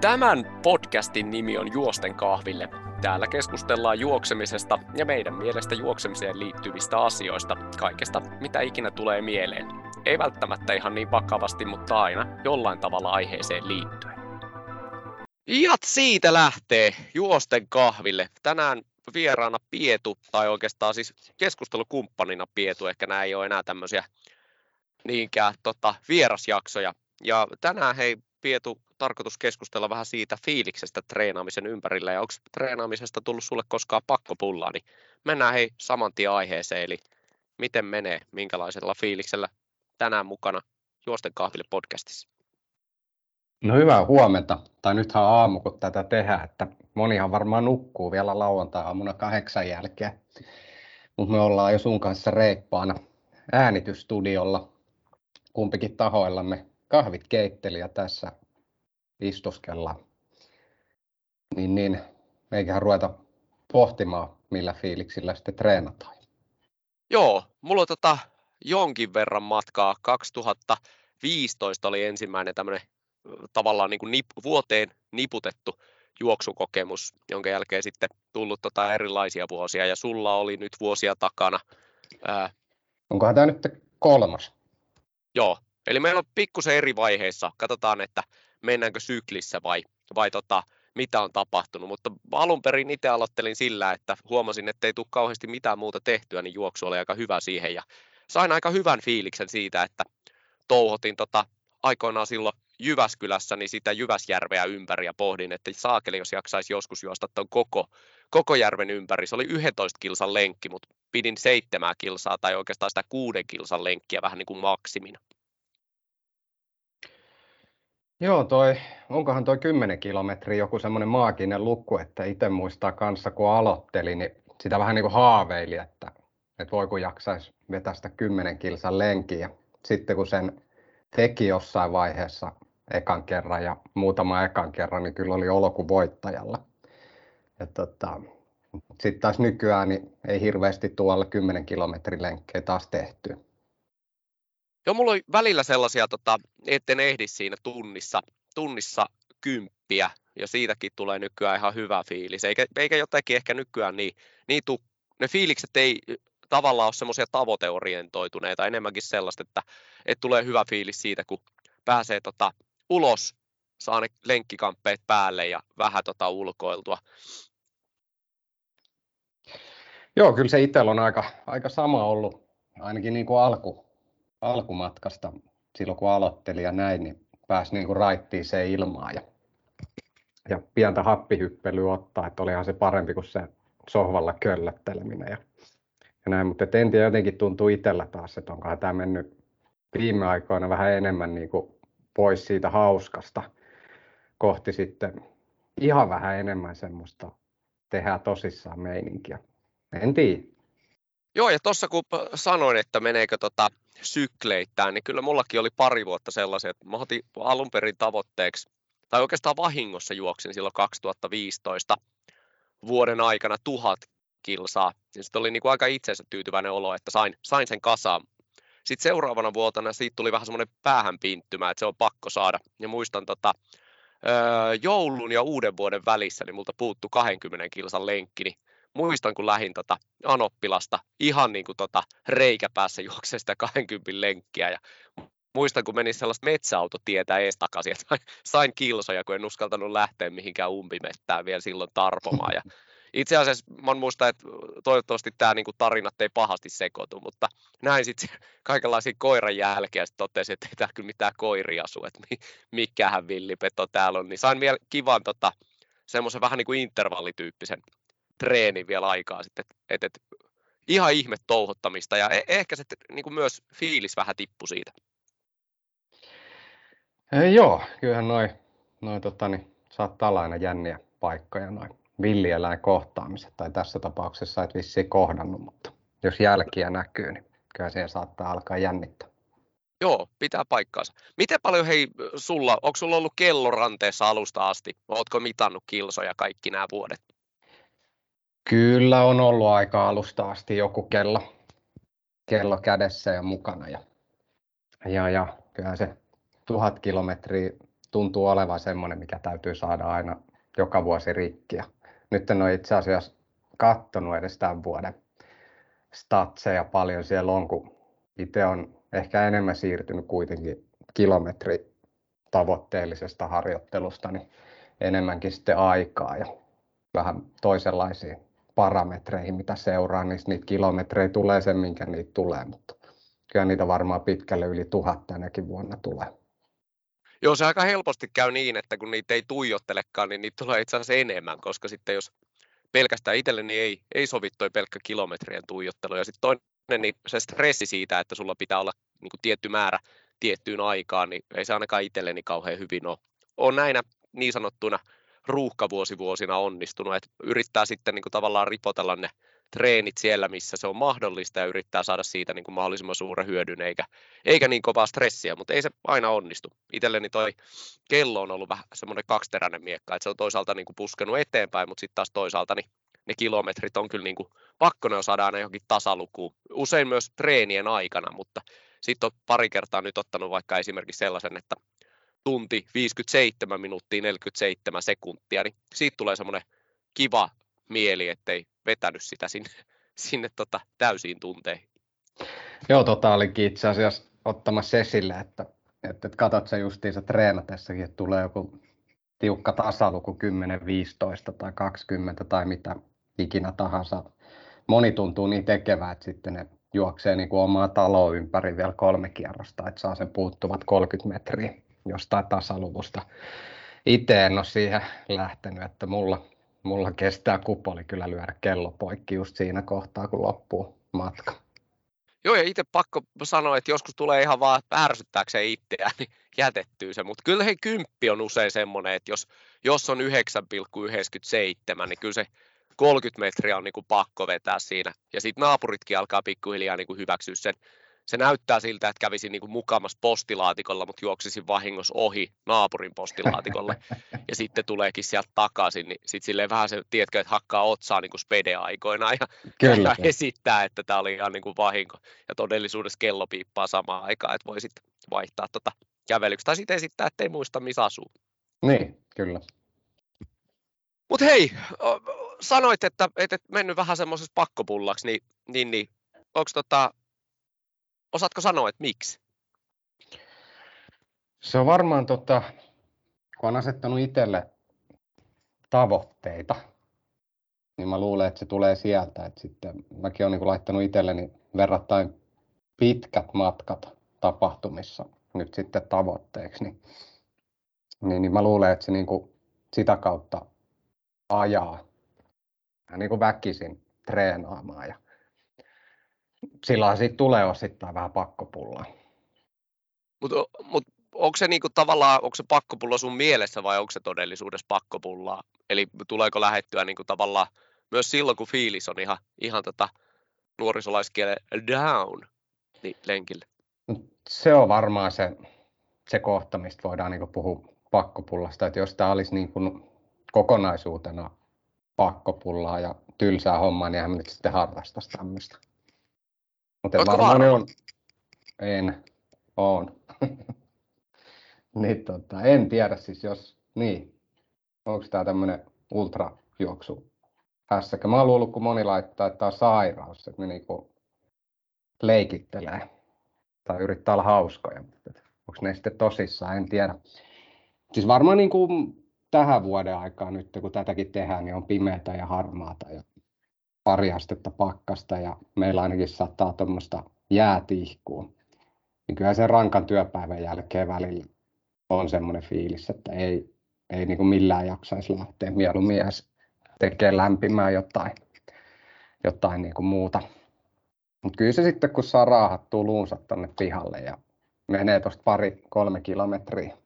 Tämän podcastin nimi on Juosten kahville. Täällä keskustellaan juoksemisesta ja meidän mielestä juoksemiseen liittyvistä asioista, kaikesta mitä ikinä tulee mieleen. Ei välttämättä ihan niin vakavasti, mutta aina jollain tavalla aiheeseen liittyen. Jat siitä lähtee Juosten kahville. Tänään vieraana Pietu, tai oikeastaan siis keskustelukumppanina Pietu, ehkä nämä ei ole enää tämmöisiä niinkään vierasjaksoja. Ja tänään hei Pietu, tarkoitus keskustella vähän siitä fiiliksestä treenaamisen ympärillä, ja onko treenaamisesta tullut sulle koskaan pakkopullaa, niin mennään hei saman tien aiheeseen, eli miten menee, minkälaisella fiiliksellä tänään mukana Juosten kahville podcastissa? No hyvää huomenta, tai nythän aamu kun tätä tehdään, että monihan varmaan nukkuu vielä lauantai-aamuna 8 jälkeen, mutta me ollaan jo sun kanssa reippaana äänitysstudiolla kumpikin tahoillamme. Kahvit keitteli ja tässä istuskellaan, niin meikähän ruveta pohtimaan, millä fiiliksillä sitten treenataan. Joo, mulla on jonkin verran matkaa. 2015 oli ensimmäinen tämmöinen tavallaan niin kuin vuoteen niputettu juoksukokemus, jonka jälkeen sitten tullut erilaisia vuosia, ja sulla oli nyt vuosia takana. Onkohan tämä nyt 3? Joo. Eli meillä on pikkusen eri vaiheissa, katsotaan, että mennäänkö syklissä vai mitä on tapahtunut, mutta alun perin itse aloittelin sillä, että huomasin, että ei tule kauheasti mitään muuta tehtyä, niin juoksu oli aika hyvä siihen ja sain aika hyvän fiiliksen siitä, että touhotin aikoinaan silloin Jyväskylässä niin sitä Jyväsjärveä ympäri ja pohdin, että saakeli jos jaksaisi joskus juosta tuon koko järven ympäri, se oli 11 kilsan lenkki, mutta pidin 7 kilsaa tai oikeastaan sitä 6 kilsan lenkkiä vähän niin kuin maksimina. Joo, onkohan toi 10 kilometriä joku semmoinen maaginen luku, että itse muistaa kanssa kun aloittelin, niin sitä vähän niin kuin haaveili, että voi kun jaksaisi vetää sitä 10 kilsan lenkiä. Sitten kun sen teki jossain vaiheessa ekan kerran ja muutama ekan kerran, niin kyllä oli oloku voittajalla. Sitten taas nykyään niin ei hirveästi tuolla 10 kilometrin lenkkejä taas tehty. Joo, mulla oli välillä sellaisia, etten ehdi siinä tunnissa 10, ja siitäkin tulee nykyään ihan hyvä fiilis, eikä jotenkin ehkä nykyään ne fiilikset ei tavallaan ole semmoisia tavoiteorientoituneita, enemmänkin sellaista, että tulee hyvä fiilis siitä, kun pääsee ulos, saa ne lenkkikamppeet päälle ja vähän ulkoiltua. Joo, kyllä se itsellä on aika sama ollut, ainakin niin kuin alkumatkasta silloin kun aloittelin ja näin, niin pääsi niin kuin raittiin se ilmaan ja pientä happihyppelyä ottaa, että olihan se parempi kuin se sohvalla köllötteleminen ja näin, mutta en tiedä, jotenkin tuntuu itsellä taas, että onkohan tämä mennyt viime aikoina vähän enemmän niin kuin pois siitä hauskasta kohti sitten ihan vähän enemmän semmoista tehdään tosissaan meininkiä, en tiedä. Joo, ja tuossa kun sanoin, että meneekö sykleittään, niin kyllä mullakin oli pari vuotta sellaisia, että mä otin alun perin tavoitteeksi, tai oikeastaan vahingossa juoksin silloin 2015 vuoden aikana 1000 kilsaa, ja sitten oli niin kuin aika itsensä tyytyväinen olo, että sain sen kasaan. Sitten seuraavana vuotena siitä tuli vähän semmoinen päähänpinttymä, että se on pakko saada, ja muistan joulun ja uuden vuoden välissä, niin multa puuttu 20 kilsan lenkki, niin muistan, kun lähdin Anoppilasta ihan niin kuin reikäpäässä juokseen sitä 20 lenkkiä. Ja muistan, kun menin sellaista metsäautotietä ees takaisin, että sain kilsoja, kun en uskaltanut lähteä mihinkään umpimettään vielä silloin tarpomaan. Ja itse asiassa mä muistan, että toivottavasti tämä niin kuin tarinat ei pahasti sekoitu, mutta näin sitten kaikenlaisia koiran jälkeä totesin, että ei täällä kyllä mitään koiria asu, että mikähän villipeto täällä on. Niin sain vielä kivan semmoisen vähän niin kuin intervallityyppisen treeni vielä aikaa sitten, että ihan ihme touhottamista ja ehkä se niin myös fiilis vähän tippui siitä. Joo, kyllähän noi saattaa olla aina jänniä paikkoja noin villieläin kohtaamiset tai tässä tapauksessa et vissiin kohdannut, mutta jos jälkiä näkyy, niin kyllä siihen saattaa alkaa jännittää. Joo, pitää paikkaansa. Miten paljon hei sulla, onko sulla ollut kello ranteessa alusta asti? Ootko mitannut kilsoja kaikki nämä vuodet? Kyllä on ollut aika alusta asti joku kello kädessä ja mukana ja kyllä se 1000 kilometriä tuntuu olevan semmoinen, mikä täytyy saada aina joka vuosi rikkiä. Nyt en ole itse asiassa katsonut edes tämän vuoden statseja paljon siellä on, kun itse on ehkä enemmän siirtynyt kuitenkin kilometri tavoitteellisesta harjoittelusta, niin enemmänkin sitten aikaa ja vähän toisenlaisiin parametreihin, mitä seuraa, niin niitä kilometrejä tulee sen, minkä niitä tulee, mutta kyllä niitä varmaan pitkälle yli 1000 tänäkin vuonna tulee. Joo, se aika helposti käy niin, että kun niitä ei tuijottelekaan, niin niitä tulee itse asiassa enemmän, koska sitten jos pelkästään itselle, niin ei sovi toi pelkkä kilometrien tuijottelu. Ja sitten toinen, niin se stressi siitä, että sulla pitää olla niin kuin tietty määrä tiettyyn aikaan, niin ei se ainakaan itselleni kauhean hyvin ole. On näinä niin sanottuina ruuhkavuosivuosina onnistunut, että yrittää sitten niin kuin tavallaan ripotella ne treenit siellä, missä se on mahdollista ja yrittää saada siitä niin kuin mahdollisimman suuren hyödyn, eikä niin kovaa stressiä, mutta ei se aina onnistu. Itselleni toi kello on ollut vähän semmoinen kaksiteräinen miekka, että se on toisaalta niin kuin puskenut eteenpäin, mutta sitten taas toisaalta niin ne kilometrit on kyllä niin kuin pakko ne saada aina johonkin tasalukuun, usein myös treenien aikana, mutta sitten on pari kertaa nyt ottanut vaikka esimerkiksi sellaisen, että tunti 57 minuuttia 47 sekuntia, niin siitä tulee semmoinen kiva mieli, ettei vetänyt sitä sinne täysiin tunteihin. Joo, olikin itse asiassa ottamassa esille, että katsot se justiinsa treenatessakin, että tulee joku tiukka tasaluku 10, 15 tai 20 tai mitä ikinä tahansa. Moni tuntuu niin tekevää, että sitten ne juoksee niin kuin omaa taloa ympäri vielä 3 kierrosta, että saa sen puuttuvat 30 metriä jostain tasaluvusta. Itse en ole siihen lähtenyt, että mulla kestää kupoli kyllä lyödä kello poikki just siinä kohtaa, kun loppuu matka. Joo, ja itse pakko sanoa, että joskus tulee ihan vaan ärsyttääkseen itseään, niin jätettyy se. Mutta kyllä 10 on usein semmoinen, että jos on 9,97, niin kyllä se 30 metriä on niinku pakko vetää siinä. Ja sitten naapuritkin alkaa pikkuhiljaa niinku hyväksyä sen. Se näyttää siltä, että kävisin niin kuin mukamassa postilaatikolla, mutta juoksisin vahingossa ohi naapurin postilaatikolle ja sitten tuleekin sieltä takaisin. Niin sitten silleen vähän se, tiedätkö, että hakkaa otsaa niin kuin spede aikoinaan ja esittää, että tämä oli ihan niin kuin vahinko. Ja todellisuudessa kello piippaa samaan aikaan, että voi sitten vaihtaa kävelyksi. Tai sitten esittää, että ei muista, missä asuu. Niin, kyllä. Mutta hei, sanoit, että et mennyt vähän semmoisessa pakkopullaksi, niin onko osaatko sanoa, että miksi? Se on varmaan, kun on asettanut itselle tavoitteita, niin mä luulen, että se tulee sieltä. Että sitten mäkin olen laittanut itselleni verrattain pitkät matkat tapahtumissa nyt sitten tavoitteeksi. Niin mä luulen, että se sitä kautta ajaa ja väkisin treenaamaan. Ja silloin siitä tulee osittain vähän pakkopullaa. Mut onko se niinku tavallaan, onko se pakkopulla sun mielessä vai onko se todellisuudessa pakkopullaa? Eli tuleeko lähettyä niinku tavallaan myös silloin, kun fiilis on ihan nuorisolaiskielen down niin lenkille? Se on varmaan se kohta, mistä voidaan niinku puhua pakkopullasta. Että jos tämä olisi niinku kokonaisuutena pakkopullaa ja tylsää hommaa, niin eihän me nyt sitten harrastaisi tämmöistä. Mutta varmaan on. En on. Niin en tiedä siis jos niin. Onko tämä tämmöinen ultrajuoksu hässäkkä? Mä oon luullut, kun moni laittaa, että tämä on sairaus, että ne niinku leikittelee tai yrittää olla hauskoja, mutta onko ne sitten tosissaan, en tiedä. Siis varmaan niinku tähän vuoden aikaan nyt, kun tätäkin tehdään, niin on pimeätä ja harmaata ja 2 astetta pakkasta ja meillä ainakin saattaa tuommoista jäätihkua. Niin kyllähän sen rankan työpäivän jälkeen välillä on semmoinen fiilis, että ei niin kuin millään jaksaisi lähteä. Mieluummin tekee lämpimään jotain niin kuin muuta. Mutta kyllä se sitten, kun saa raahattua luunsa tuonne pihalle ja menee tuosta 2-3 kilometriä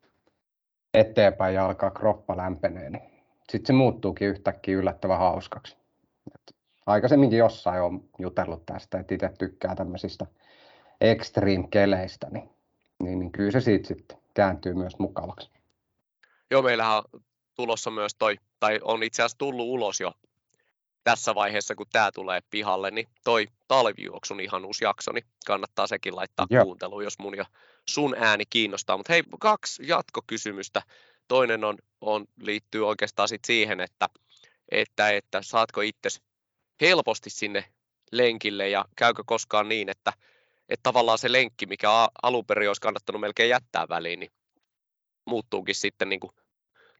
eteenpäin ja alkaa kroppa lämpenee, niin sitten se muuttuukin yhtäkkiä yllättävän hauskaksi. Aikaisemminkin jossain olen jutellut tästä, että itse tykkää tämmöisistä extreme-keleistä, niin kyllä se siitä sitten kääntyy myös mukavaksi. Joo, meillähän on tulossa myös tai on itse asiassa tullut ulos jo tässä vaiheessa, kun tämä tulee pihalle, niin toi talvijuoksun ihanuusjakso, niin kannattaa sekin laittaa kuunteluun, jos mun ja sun ääni kiinnostaa. Mutta hei, 2 jatkokysymystä. Toinen on liittyy oikeastaan sit siihen, että saatko itsesi helposti sinne lenkille ja käykö koskaan niin, että tavallaan se lenkki, mikä alun perin olisi kannattanut melkein jättää väliin, niin muuttuukin sitten niin kuin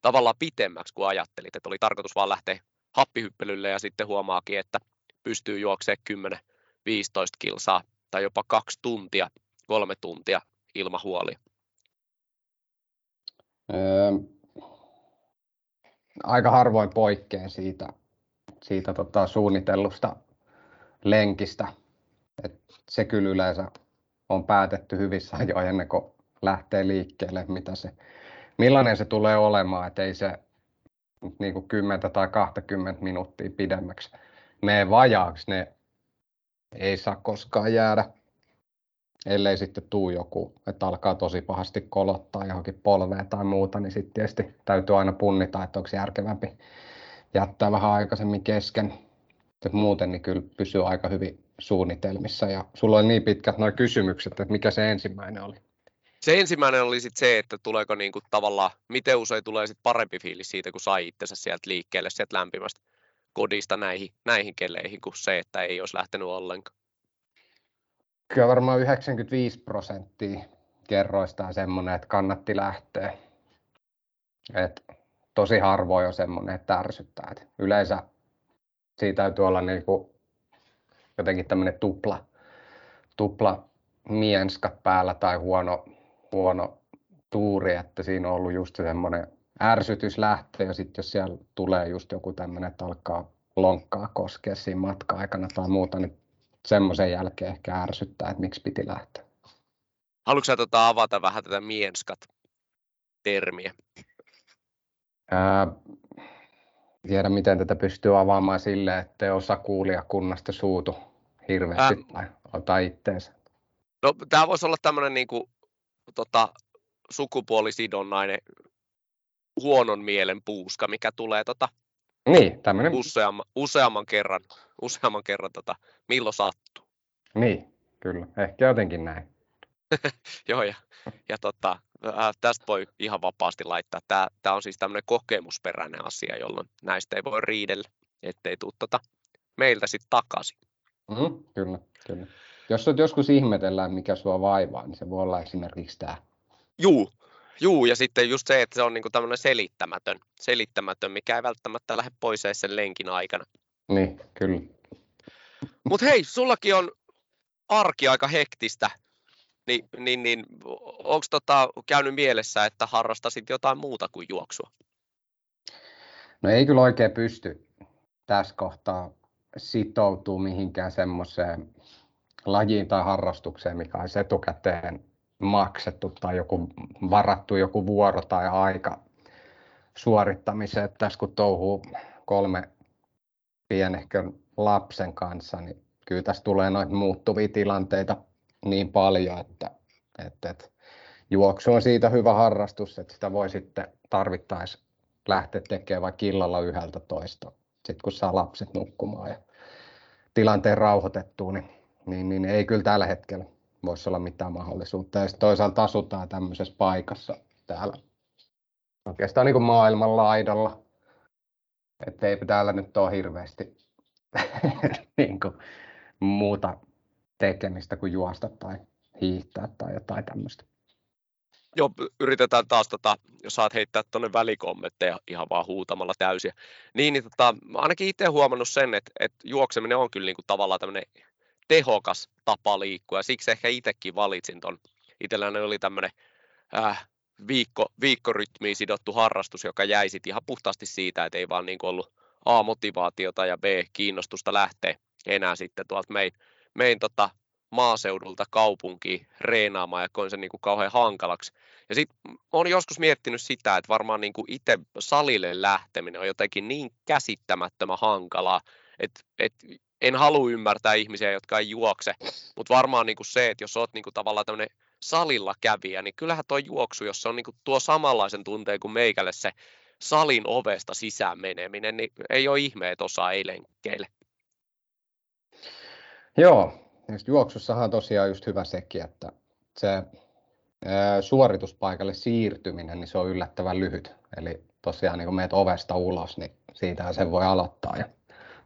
tavallaan pitemmäksi kuin ajattelit, että oli tarkoitus vaan lähteä happihyppelylle ja sitten huomaakin, että pystyy juoksemaan 10-15 kilsaa tai jopa 2 tuntia, 3 tuntia ilman huolia. Aika harvoin poikkeaa siitä suunnitellusta lenkistä. Et se kyllä yleensä on päätetty hyvissä ajoin ennen kuin lähtee liikkeelle, millainen se tulee olemaan, että ei se niin kuin 10 tai 20 minuuttia pidemmäksi mene vajaaksi. Ne ei saa koskaan jäädä, ellei sitten tuu joku, että alkaa tosi pahasti kolottaa johonkin polveen tai muuta, niin sitten tietysti täytyy aina punnita, että onko järkevämpi jättää vähän aikaisemmin kesken. Muuten niin kyllä pysyy aika hyvin suunnitelmissa. Ja sulla oli niin pitkät nuo kysymykset, että mikä se ensimmäinen oli? Se ensimmäinen oli sit se, että tuleeko niinku tavallaan, miten usein tulee sit parempi fiilis siitä, kun sai itsensä sieltä liikkeelle, sieltä lämpimästä kodista näihin keleihin, kuin se, että ei olisi lähtenyt ollenkaan. Kyllä varmaan 95% kerroistaan semmoinen, että kannatti lähteä. Et tosi harvoin on semmoinen, että ärsyttää. Et yleensä siitä täytyy olla niinku jotenkin tämmöinen tupla mienskat päällä tai huono tuuri, että siinä on ollut just semmoinen ärsytys lähtee, ja sitten jos siellä tulee just joku tämmöinen, että alkaa lonkkaa koskea siinä matka-aikana tai muuta, niin semmoisen jälkeen ehkä ärsyttää, että miksi piti lähteä. Haluatko sä avata vähän tätä mienskat-termiä? Tiedä, miten tätä pystyy avaamaan silleen, ettei osa kuulijakunnasta suutu hirveästi tai ota itteensä. No, tämä voisi olla tämmöinen niinku, sukupuolisidonnainen huonon mielen puuska, mikä tulee niin, tämmönen useamman kerran milloin sattuu. Niin, kyllä. Ehkä jotenkin näin. Joo, ja tästä voi ihan vapaasti laittaa. Tämä on siis tämmöinen kokemusperäinen asia, jolloin näistä ei voi riidellä, ettei tule meiltä sitten takaisin. Mm-hmm, kyllä. Jos joskus ihmetellään, mikä sua vaivaa, niin se voi olla esimerkiksi tämä. Juu, ja sitten just se, että se on niinku tämmöinen selittämätön, mikä ei välttämättä lähde pois sen lenkin aikana. Niin, kyllä. Mutta hei, sullakin on arki aika hektistä. Niin onko käynyt mielessä, että harrastasit jotain muuta kuin juoksua? No ei kyllä oikein pysty tässä kohtaa sitoutua mihinkään semmoiseen lajiin tai harrastukseen, mikä olisi etukäteen maksettu tai varattu joku vuoro tai aika suorittamiseen. Tässä kun touhuu 3 pienehkön lapsen kanssa, niin kyllä tässä tulee noita muuttuvia tilanteita niin paljon, että juoksu on siitä hyvä harrastus, että sitä voi sitten tarvittaessa lähteä tekemään vaikka illalla 11, sitten kun saa lapset nukkumaan ja tilanteen rauhoitettua, niin ei kyllä tällä hetkellä voisi olla mitään mahdollisuutta. Ja toisaalta asutaan tämmöisessä paikassa täällä oikeastaan niin kuin maailman laidalla, että ei täällä nyt ole hirveästi niin kuin muuta tekemistä kuin juosta tai hiihtää tai jotain tämmöistä. Joo, yritetään taas, jos saat heittää tuonne välikommentteja ihan vaan huutamalla täysiä. Niin, ainakin itse huomannut sen, että juokseminen on kyllä niinku tavallaan tämmöinen tehokas tapa liikkua, ja siksi ehkä itsekin valitsin tuon. Itselläni oli tämmöinen viikkorytmiin sidottu harrastus, joka jäi sitten ihan puhtaasti siitä, että ei vaan niinku ollut A-motivaatiota ja B-kiinnostusta lähteä enää sitten tuolta meidän maaseudulta kaupunkiin reenaamaan, ja koin sen niin kuin kauhean hankalaksi. Ja sitten olen joskus miettinyt sitä, että varmaan niin kuin itse salille lähteminen on jotenkin niin käsittämättömän hankalaa, että en halua ymmärtää ihmisiä, jotka ei juokse, mutta varmaan niin kuin se, että jos olet niin kuin tavallaan tämmöinen salilla kävijä, niin kyllähän tuo juoksu, jos se on niin kuin tuo samanlaisen tunteen kuin meikälle se salin ovesta sisään meneminen, niin ei ole ihme, että osaa ei lenkkeile. Joo, juoksussahan on tosiaan just hyvä sekin, että se suorituspaikalle siirtyminen, niin se on yllättävän lyhyt. Eli tosiaan niin kun menet ovesta ulos, niin siitä sen voi aloittaa. Ja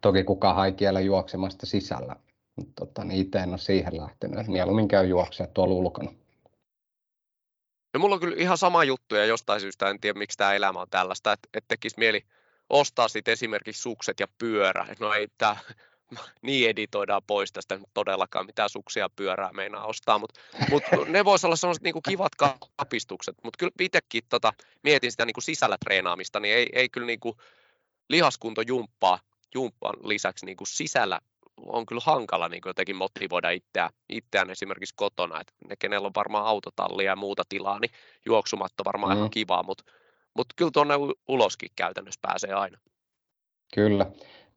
toki kukaan ei kiellä juoksemasta sisällä. Niin itse en ole siihen lähtenyt. Mieluummin käy juoksemaan tuolla ulkona. No, mulla on kyllä ihan sama juttu ja jostain syystä en tiedä, miksi tämä elämä on tällaista, että tekisi mieli ostaa sitten esimerkiksi sukset ja pyörä. No ei tämä, niin editoidaan pois tästä todellakaan, mitään suksia pyörää meinaa ostaa, mutta ne voisi olla sellaiset niinku kivat kapistukset, mutta kyllä itsekin mietin sitä niinku sisällä treenaamista, niin ei kyllä niinku lihaskuntojumppaan lisäksi niinku sisällä on kyllä hankala niin jotenkin motivoida itseään esimerkiksi kotona. Et ne, kenellä on varmaan autotallia ja muuta tilaa, niin juoksumatto varmaan ihan kivaa, mutta kyllä tuonne uloskin käytännössä pääsee aina. Kyllä.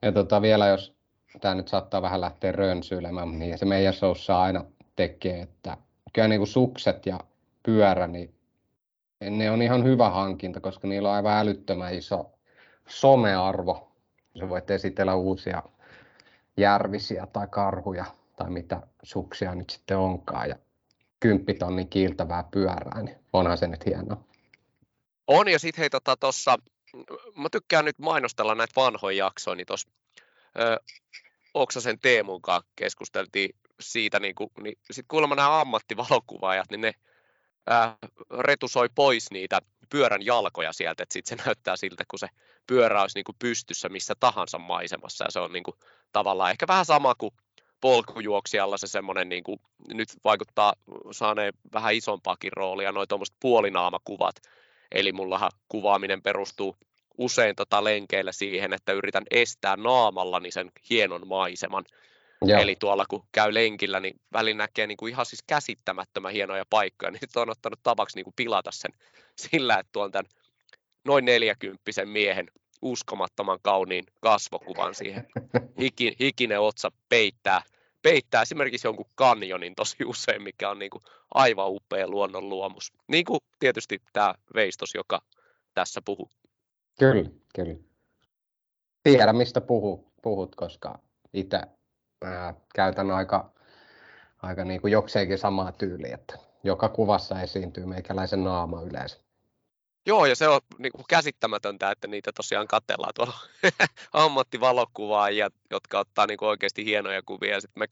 Ja vielä jos tämä nyt saattaa vähän lähteä rönsyilemään, niin se meidän showssa aina tekee, että kyllä niin kuin sukset ja pyörä, niin ne on ihan hyvä hankinta, koska niillä on aivan älyttömän iso somearvo. Sä voit esitellä uusia järvisiä tai karhuja tai mitä suksia nyt sitten onkaan ja 10 000 kiiltävää pyörää, niin onhan se nyt hienoa. On ja sitten hei tuossa, mä tykkään nyt mainostella näitä vanhoja jaksoja, niin tuossa Oksasen Teemun kanssa keskusteltiin siitä, niin sitten kuulemma nämä ammattivalokuvaajat, niin ne retusoi pois niitä pyörän jalkoja sieltä, että sitten se näyttää siltä, kun se pyörä olisi niinku pystyssä missä tahansa maisemassa, ja se on niinku tavallaan ehkä vähän sama kuin polkujuoksijalla se semmoinen, niinku, nyt vaikuttaa saaneen vähän isompaakin roolia, noin tuommoiset puolinaamakuvat, eli mullahan kuvaaminen perustuu usein lenkeillä siihen, että yritän estää naamallani sen hienon maiseman. Joo. Eli tuolla kun käy lenkillä, niin välillä näkee niin kuin ihan siis käsittämättömän hienoja paikkoja, niin on ottanut tavaksi niin kuin pilata sen sillä, että tuon tämän noin 40 miehen uskomattoman kauniin kasvokuvan siihen. Hikinen otsa peittää esimerkiksi jonkun kanjonin tosi usein, mikä on niin kuin aivan upea luonnon luomus. Niin kuin tietysti tämä Veistos, joka tässä puhuu. Kyllä. Tiedä mistä puhut, koska itse käytän aika niin kuin jokseenkin samaa tyyliä, että joka kuvassa esiintyy meikäläisen naama yleensä. Joo, ja se on niin kuin käsittämätöntä, että niitä tosiaan katsellaan tuolla ammattivalokuvaajia, jotka ottaa niin kuin oikeasti hienoja kuvia, ja sitten me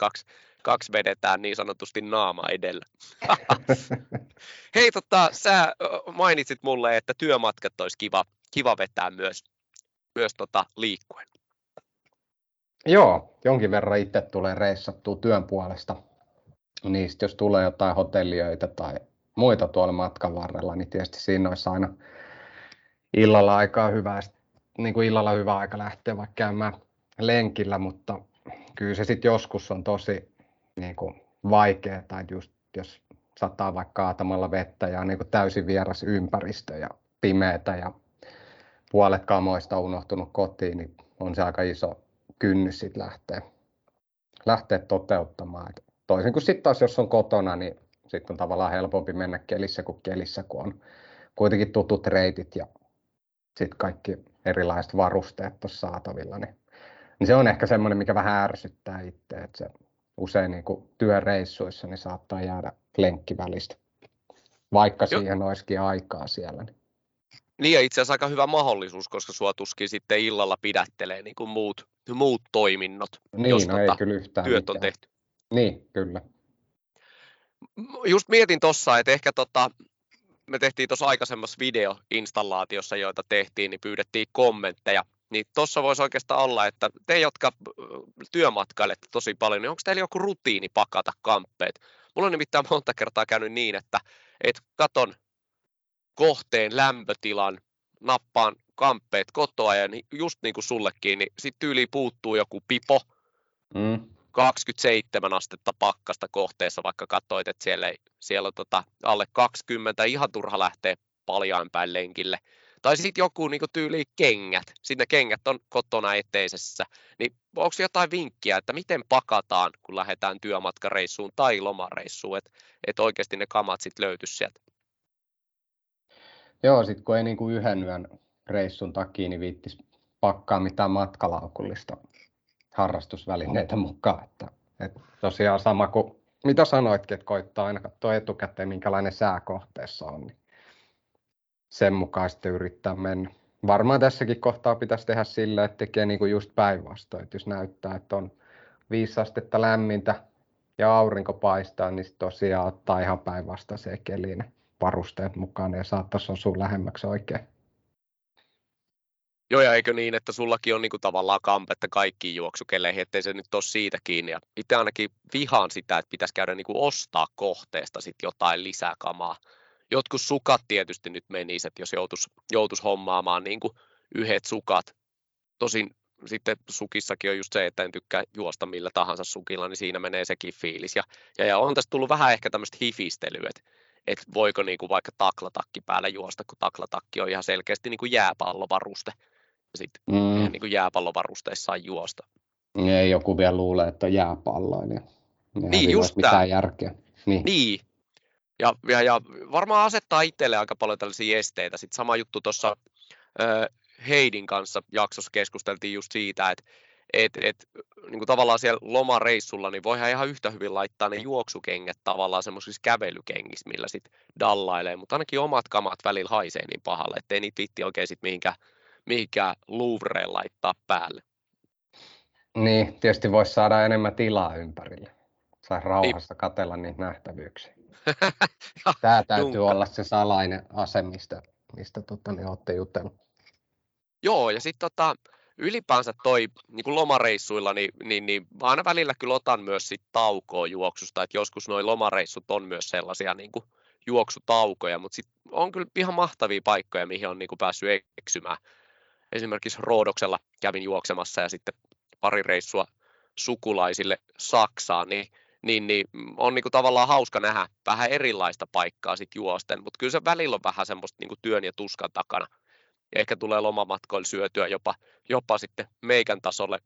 kaksi vedetään niin sanotusti naama edellä. Hei, sä mainitsit mulle, että työmatkat olisi kiva vetää myös liikkuen. Joo, jonkin verran itse tulee reissattua työn puolesta. Niistä jos tulee jotain hotelliöitä tai muita tuolla matkan varrella, niin tietysti siinä olisi aina illalla aikaa hyvä, niin kuin illalla hyvä aika lähteä vaikka käymään lenkillä, mutta kyllä se sitten joskus on tosi niin kuin vaikea, tai just jos sataa vaikka kaatamalla vettä ja on niin kuin täysin vieras ympäristö ja pimeätä ja puolet kamoista unohtunut kotiin, niin on se aika iso kynnys sitten lähteä toteuttamaan. Toisin kuin sitten taas, jos on kotona, niin sitten on tavallaan helpompi mennä kelissä, kun on kuitenkin tutut reitit ja sitten kaikki erilaiset varusteet tuossa saatavilla. Niin se on ehkä semmoinen, mikä vähän ärsyttää itse, että se usein niin kuin työreissuissa niin saattaa jäädä lenkkivälistä, vaikka siihen olisikin aikaa siellä. Niin ja itse asiassa aika hyvä mahdollisuus, koska sua tuskin sitten illalla pidättelee niin kuin muut toiminnot, niin, jos ei kyllä yhtään työt mitään on tehty. Niin, kyllä. Just mietin tuossa, että ehkä me tehtiin tuossa aikaisemmassa videoinstallaatiossa, joita tehtiin, niin pyydettiin kommentteja. Niin tuossa voisi oikeastaan olla, että te, jotka työmatkailette tosi paljon, niin onko teillä joku rutiini pakata kamppeet? Mulla on nimittäin monta kertaa käynyt niin, että katon kohteen lämpötilan, nappaan kamppeet kotoa ja just niin kuin sullekin, niin sitten tyyliin puuttuu joku pipo, 27 astetta pakkasta kohteessa, vaikka katsoit, että siellä on alle 20, ihan turha lähtee paljainpäin lenkille. Tai sitten joku niin kuin tyyliin kengät, sitten kengät on kotona eteisessä, niin onko jotain vinkkiä, että miten pakataan, kun lähdetään työmatkareissuun tai lomareissuun, että oikeasti ne kamat sitten löytyisi sieltä? Joo, sitten kun ei niinku yhden yön reissun takia, niin viittisi pakkaa mitään matkalaukullista harrastusvälineitä mukaan. Että tosiaan sama kuin mitä sanoitkin, että koittaa aina katsoa etukäteen, minkälainen sää kohteessa on, niin sen mukaan sitten yrittää mennä. Varmaan tässäkin kohtaa pitäisi tehdä sillä, että tekee niinku just päinvastoin, että jos näyttää, että on 5 astetta lämmintä ja aurinko paistaa, niin tosiaan ottaa ihan päinvastaiseen keliin varusteet mukaan ja saattaisi osua lähemmäksi oikein. Joo, ja eikö niin, että sullakin on niinku tavallaan kampetta kaikkiin juoksukeleihin, ettei se nyt ole siitä kiinni. Ja itse ainakin vihaan sitä, että pitäisi käydä niinku ostaa kohteesta sit jotain lisäkamaa. Jotkut sukat tietysti nyt menisi, että jos joutuisi hommaamaan niinku yhdet sukat. Tosin sitten sukissakin on just se, että en tykkää juosta millä tahansa sukilla, niin siinä menee sekin fiilis. Ja on tässä tullut vähän ehkä tämmöistä hifistelyä, että voiko niinku vaikka taklatakki päällä juosta, kun taklatakki on ihan selkeästi niinku jääpallovaruste. Ja sitten niinku jääpallovarusteissa saa juosta. Ei joku vielä luulee, että on jääpalloilija. Niin, just tämä. Järkeä. Niin. Ja varmaan asettaa itselle aika paljon tällaisia esteitä. Sitten sama juttu tuossa Heidin kanssa jaksossa keskusteltiin just siitä, että niinku tavallaan siellä lomareissulla niin voihan ihan yhtä hyvin laittaa ne juoksukengät tavallaan semmoisissa kävelykengissä, millä sitten dallailee, mutta ainakin omat kamat välillä haisee niin pahalle, ettei niitä viitti oikein sitten mihinkään Louvreen laittaa päälle. Niin, tietysti voisi saada enemmän tilaa ympärille. Saisi rauhassa katsella niitä nähtävyyksiä. Tämä täytyy olla se salainen ase, mistä olette jutellut. Joo, ja sitten ylipäänsä toi niin lomareissuilla, niin aina välillä kyllä otan myös sit taukoa juoksusta, että joskus nuo lomareissut on myös sellaisia niin kuin juoksutaukoja, mutta sitten on kyllä ihan mahtavia paikkoja, mihin on niin kuin päässyt eksymään. Esimerkiksi Roodoksella kävin juoksemassa ja sitten pari reissua sukulaisille Saksaan, niin on niin kuin tavallaan hauska nähdä vähän erilaista paikkaa sit juosten, mutta kyllä se välillä on vähän semmoista niin kuin työn ja tuskan takana. Ehkä tulee lomamatkoilla syötyä jopa sitten meikän tasolle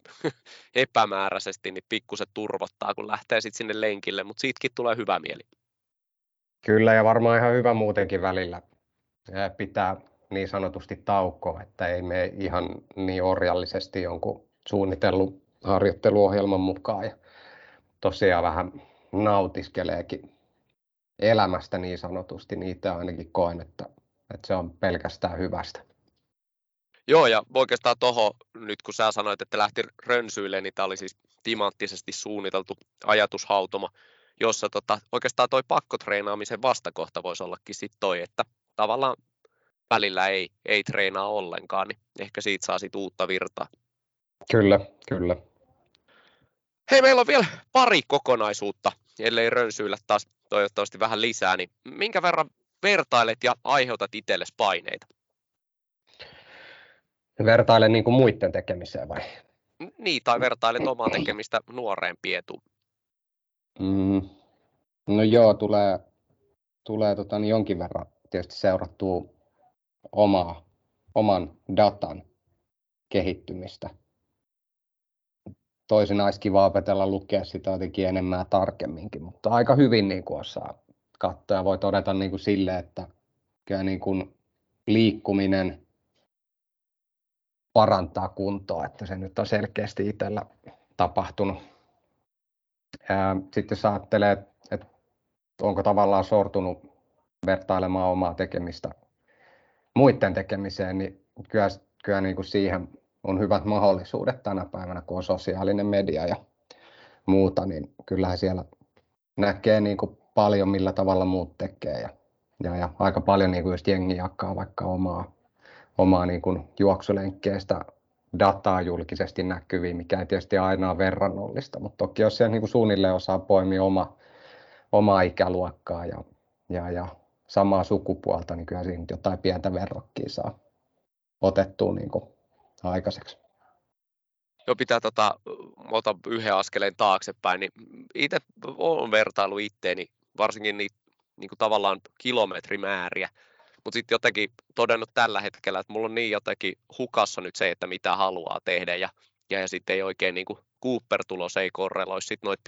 epämääräisesti, niin pikkusen turvottaa, kun lähtee sitten sinne lenkille, mutta siitäkin tulee hyvä mieli. Kyllä, ja varmaan ihan hyvä muutenkin välillä pitää niin sanotusti taukoa, että ei mene ihan niin orjallisesti jonkun suunnitellun harjoitteluohjelman mukaan. Ja tosiaan vähän nautiskeleekin elämästä niin sanotusti, niin itse ainakin koen, että se on pelkästään hyvästä. Joo, ja oikeastaan tuohon, nyt kun sä sanoit, että lähti rönsyille, niin tämä oli siis timanttisesti suunniteltu ajatushautoma, jossa oikeastaan toi pakkotreenaamisen vastakohta voisi ollakin sitten toi, että tavallaan välillä ei treenaa ollenkaan, niin ehkä siitä saa sitten uutta virtaa. Kyllä. Hei, meillä on vielä pari kokonaisuutta, ellei rönsyillä taas toivottavasti vähän lisää, niin minkä verran vertailet ja aiheutat itsellesi paineita? Vertailen niin kuin muiden tekemiseen vai? Niin, tai vertailet omaa tekemistä nuorempiin etuun. No joo, tulee jonkin verran tietysti seurattua oman datan kehittymistä. Toisinaan kiva opetella lukea sitä jotenkin enemmän ja tarkemminkin, mutta aika hyvin niin kuin osaa katsoa ja voi todeta niin kuin sille, että kyllä niin kuin liikkuminen parantaa kuntoa, että se nyt on selkeästi itsellä tapahtunut. Sitten jos ajattelee, että onko tavallaan sortunut vertailemaan omaa tekemistä muiden tekemiseen, niin kyllä niin kuin siihen on hyvät mahdollisuudet tänä päivänä, kun on sosiaalinen media ja muuta, niin kyllähän siellä näkee niin kuin paljon, millä tavalla muut tekee ja aika paljon niin kuin just jengi jakaa vaikka omaa niin kuin juoksulenkkeistä dataa julkisesti näkyviin, mikä ei tietysti aina ole verrannollista, mutta toki jos siellä niin kuin suunnilleen osaa poimia omaa ikäluokkaa ja samaa sukupuolta, niin kyllä siinä jotain pientä verrokkia saa otettua niin kuin aikaiseksi. Joo, pitää otan yhden askeleen taaksepäin, niin itse olen vertailu itteeni, varsinkin niitä niin kuin tavallaan kilometrimääriä, mutta sitten jotenkin todennut tällä hetkellä, että mulla on niin jotenkin hukassa nyt se, että mitä haluaa tehdä ja sitten ei oikein niinku Cooper-tulos ei korreloi sitten noita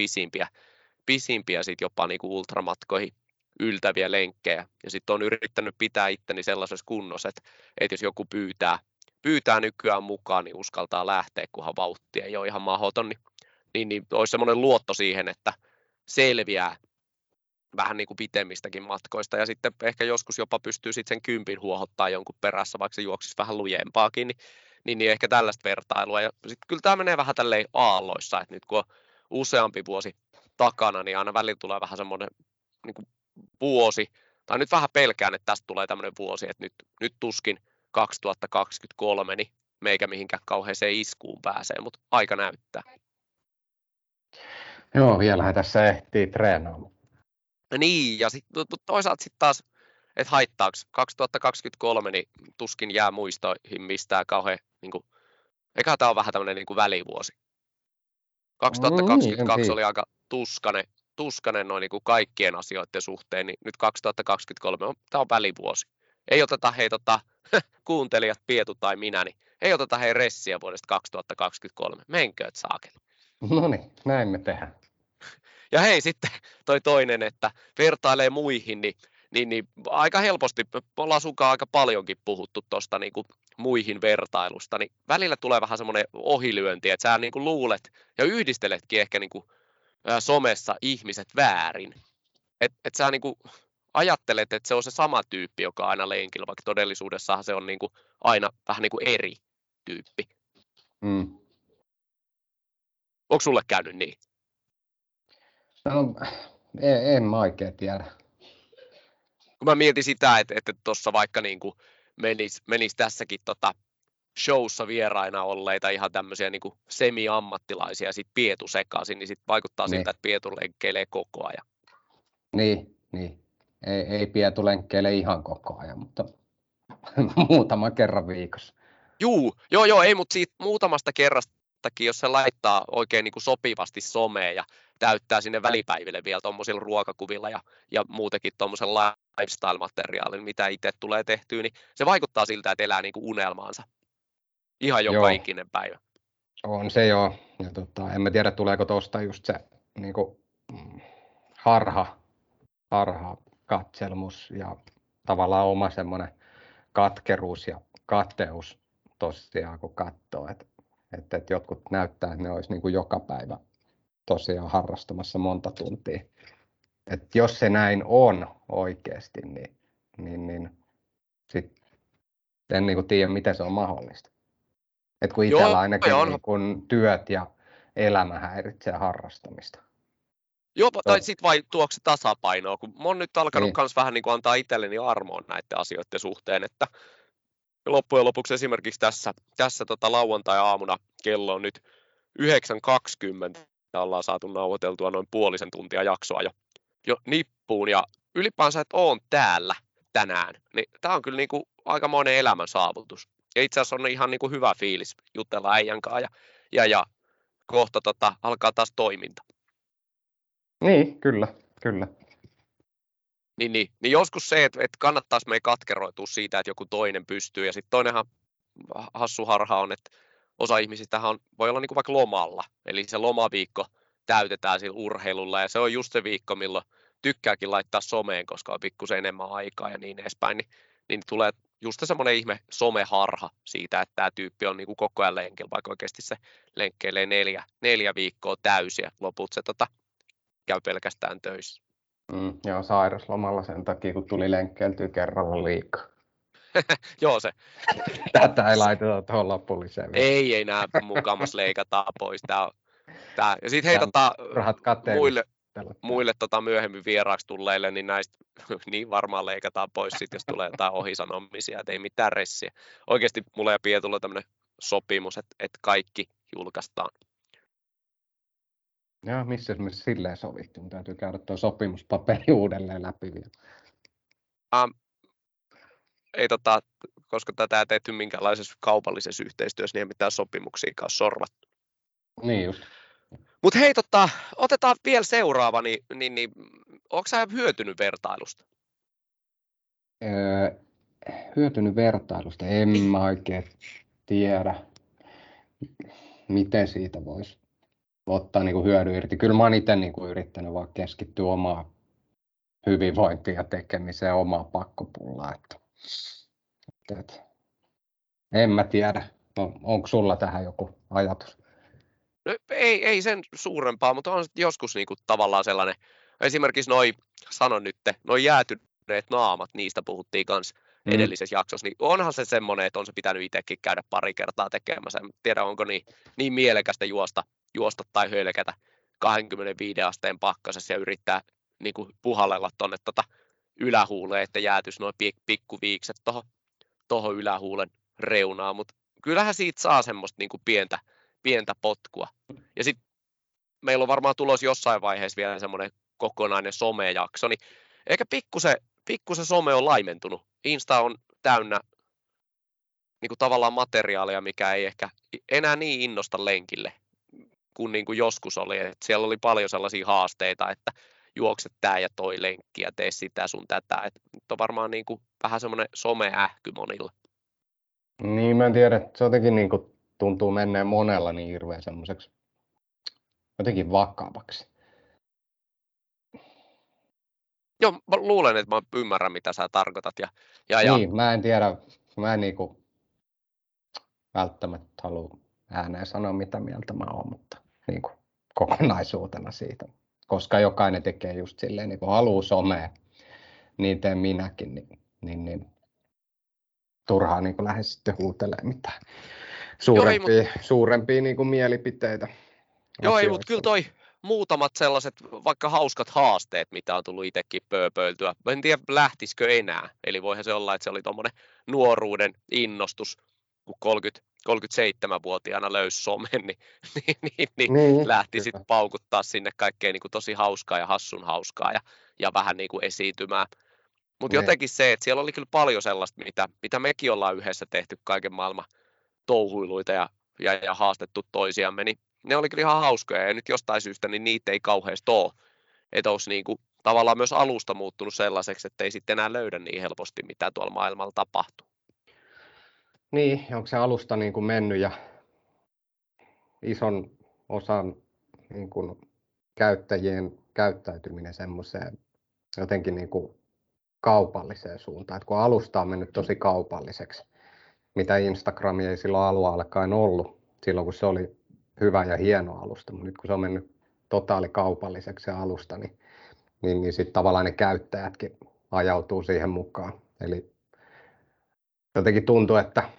pisimpiä sit jopa niinku ultramatkoihin yltäviä lenkkejä. Ja sitten on yrittänyt pitää itteni sellaisessa kunnossa, että jos joku pyytää nykyään mukaan, niin uskaltaa lähteä, kunhan vauhtia ei ole ihan mahdoton, niin olisi semmoinen luotto siihen, että selviää vähän niin kuin pitemmistäkin matkoista, ja sitten ehkä joskus jopa pystyy sitten sen kympin huohottaa jonkun perässä, vaikka se juoksisi vähän lujempaakin, niin ehkä tällaista vertailua. Ja sitten kyllä tämä menee vähän tälleen aalloissa, että nyt kun on useampi vuosi takana, niin aina välillä tulee vähän semmoinen niin kuin vuosi, tai nyt vähän pelkään, että tästä tulee tämmöinen vuosi, että nyt tuskin 2023, niin meikä mihinkään kauheeseen iskuun pääsee, mutta aika näyttää. Joo, vielähän tässä ehtii treenaamaan. Niin, ja sit, mutta toisaalta sitten taas, että haittaako 2023, niin tuskin jää muistoihin mistään kauhean, niin kuin, eiköhän tämä ole vähän tämmöinen niin kuin välivuosi. 2022 oli aika tuskanen noin niin kuin kaikkien asioiden suhteen, niin nyt 2023 tämä on välivuosi. Ei oteta hei kuuntelijat, Pietu tai minä, niin ei oteta hei ressiä vuodesta 2023. Menkööt saakeli. No niin, näin me tehdään. Ja hei sitten toi toinen, että vertailee muihin, niin aika helposti, me ollaan sunkaan aika paljonkin puhuttu tuosta niin kuin muihin vertailusta, niin välillä tulee vähän semmoinen ohilyönti, että sä niin kuin luulet ja yhdisteletkin ehkä niin kuin somessa ihmiset väärin. Että sä niin kuin ajattelet, että se on se sama tyyppi, joka on aina lenkillä, vaikka todellisuudessahan se on niin kuin aina vähän niin kuin eri tyyppi. Mm. Onko sulle käynyt niin? No, en mä oikein tiedä. Kun mä mietin sitä, että tuossa vaikka niin kuin menisi tässäkin showssa vieraina olleita ihan tämmöisiä niin kuin semi-ammattilaisia ja sitten Pietu sekaisin, niin sitten vaikuttaa siltä, että Pietu lenkkeilee koko ajan. Niin. Ei Pietu lenkkeile ihan koko ajan, mutta muutama kerran viikossa. Joo, ei, mutta siitä muutamasta kerrastakin, jos se laittaa oikein niin kuin sopivasti someen ja täyttää sinne välipäiville vielä tuommoisilla ruokakuvilla ja muutenkin tuommoisen lifestyle-materiaalin, mitä itse tulee tehtyä, niin se vaikuttaa siltä, että elää niin kuin unelmaansa ihan joka ikinen päivä. On se joo. Ja en mä tiedä, tuleeko tuosta just se niin kuin harha katselmus ja tavallaan oma semmoinen katkeruus ja kateus tosiaan, kun katsoo, että jotkut näyttää, että ne olisi niin kuin joka päivä tosiaan harrastamassa monta tuntia. Et jos se näin on oikeasti, niin sit en niin kuin tiedä, miten se on mahdollista. Et kun itsellä ainakin niin kuin työt ja elämä häiritsee harrastamista. Joo, tai sitten vai tuoko se tasapainoa, kun mä oon nyt alkanut myös vähän niin kuin antaa itselleni armoon näiden asioiden suhteen, että loppujen lopuksi esimerkiksi tässä lauantai-aamuna kello on nyt 9.20. ollaan saatu nauhoiteltua noin puolisen tuntia jaksoa jo nippuun, ja ylipäänsä, että oon täällä tänään, niin tämä on kyllä niin kuin aikamoinen elämän saavutus. Ja itse asiassa on ihan niin kuin hyvä fiilis jutella äijän kanssa, ja kohta alkaa taas toiminta. Niin, kyllä. Niin joskus se, että kannattaisi meidän katkeroitua siitä, että joku toinen pystyy, ja sitten toinenhan hassu harha on, että osa ihmisistähän voi olla niin kuin vaikka lomalla, eli se lomaviikko täytetään sillä urheilulla, ja se on just se viikko, milloin tykkääkin laittaa someen, koska on pikkusen enemmän aikaa ja niin edespäin, niin tulee just semmoinen ihme someharha siitä, että tämä tyyppi on niin kuin koko ajan lenkillä, vaikka oikeasti se lenkkeilee neljä viikkoa täysiä, loput se käy pelkästään töissä. Joo, sairaslomalla sen takia, kun tuli lenkkeiltyä kerralla liikaa. Joo se. Tätä ei laiteta tuohon lopulliseen. Ei nää mukamas leikataan pois. Tää. Ja sitten heitataan muille myöhemmin vieraaksi tulleille, niin näistä niin varmaan leikataan pois, sit, jos tulee jotain ohisanomisia, et ei mitään ressiä. Oikeasti mulla ja Pietulla tämmöinen sopimus, että kaikki julkaistaan. Joo, missä esimerkiksi silleen sovittiin? Täytyy käydä tuo sopimuspaperi uudelleen läpi vielä. Ei koska tätä ei tehty minkäänlaisessa kaupallisessa yhteistyössä, niin ei mitään sopimuksiakaan sorvattu. Niin just. Mut hei, otetaan vielä seuraava, niin ootko sä hyötynyt vertailusta? Hyötynyt vertailusta? En mä oikein tiedä, miten siitä voisi ottaa niinku hyödyn irti. Kyllä mä oon itse niinku yrittänyt vaan keskittyä omaa hyvinvointiin ja tekemiseen, omaa pakkopullaan. En mä tiedä, onko sulla tähän joku ajatus? No, ei sen suurempaa, mutta on joskus niinku tavallaan sellainen, esimerkiksi noi jäätyneet naamat, niistä puhuttiin kanssa edellisessä jaksossa, niin onhan se semmoinen, että on se pitänyt itsekin käydä pari kertaa tekemässä. En tiedä, onko niin mielekästä juosta tai hölkätä 25 asteen pakkasessa ja yrittää niinku puhallella tuonne ylähuuleen, että jäätyisi noin pikkuviikset tuohon ylähuulen reunaan, mutta kyllähän siitä saa semmoista niinku pientä potkua. Ja sitten meillä on varmaan tulossa jossain vaiheessa vielä semmoinen kokonainen somejakso, niin ehkä pikkusen some on laimentunut. Insta on täynnä niinku tavallaan materiaalia, mikä ei ehkä enää niin innosta lenkille kuin niinku joskus oli. Et siellä oli paljon sellaisia haasteita, että juokset tää ja toi lenkki ja tee sitä sun tätä. Et nyt on varmaan niinku vähän semmoinen someähky monilla. Niin, mä en tiedä, se jotenkin niinku tuntuu menneen monella niin hirveän semmoiseksi jotenkin vakavaksi. Joo, mä luulen, että mä ymmärrän, mitä sä tarkoitat. Ja. Niin, mä en tiedä, mä en niinku välttämättä halua ääneen sanoa, mitä mieltä mä oon, mutta niinku kokonaisuutena siitä. Koska jokainen tekee just silleen, niin kun haluaa somea, niin teen minäkin, niin turhaa niin lähde sitten huutelemaan mitään suurempia niin kuin mielipiteitä. Joo, ei, mutta kyllä toi muutamat sellaiset vaikka hauskat haasteet, mitä on tullut itsekin pööpöiltyä. En tiedä, lähtisikö enää. Eli voihan se olla, että se oli tuommoinen nuoruuden innostus, kun 37-vuotiaana löysi somen, niin lähti sitten paukuttaa sinne kaikkea niin kuin tosi hauskaa ja hassun hauskaa ja vähän niin kuin esiintymään. Mutta jotenkin se, että siellä oli kyllä paljon sellaista, mitä mekin ollaan yhdessä tehty kaiken maailman touhuiluita ja haastettu toisiamme, niin ne oli kyllä ihan hauskoja ja nyt jostain syystä niin niitä ei kauheasti ole. Että olisi niinku tavallaan myös alusta muuttunut sellaiseksi, että ei sitten enää löydä niin helposti, mitä tuolla maailmalla tapahtuu. Niin, onko se alusta niin kuin mennyt ja ison osan niin kuin käyttäjien käyttäytyminen semmoiseen jotenkin niin kuin kaupalliseen suuntaan, että kun alusta on mennyt tosi kaupalliseksi, mitä Instagram ei silloin alkualkaen ollut, silloin kun se oli hyvä ja hieno alusta, mutta nyt kun se on mennyt totaalikaupalliseksi se alusta, niin sitten tavallaan ne käyttäjätkin ajautuu siihen mukaan. Eli jotenkin tuntuu, että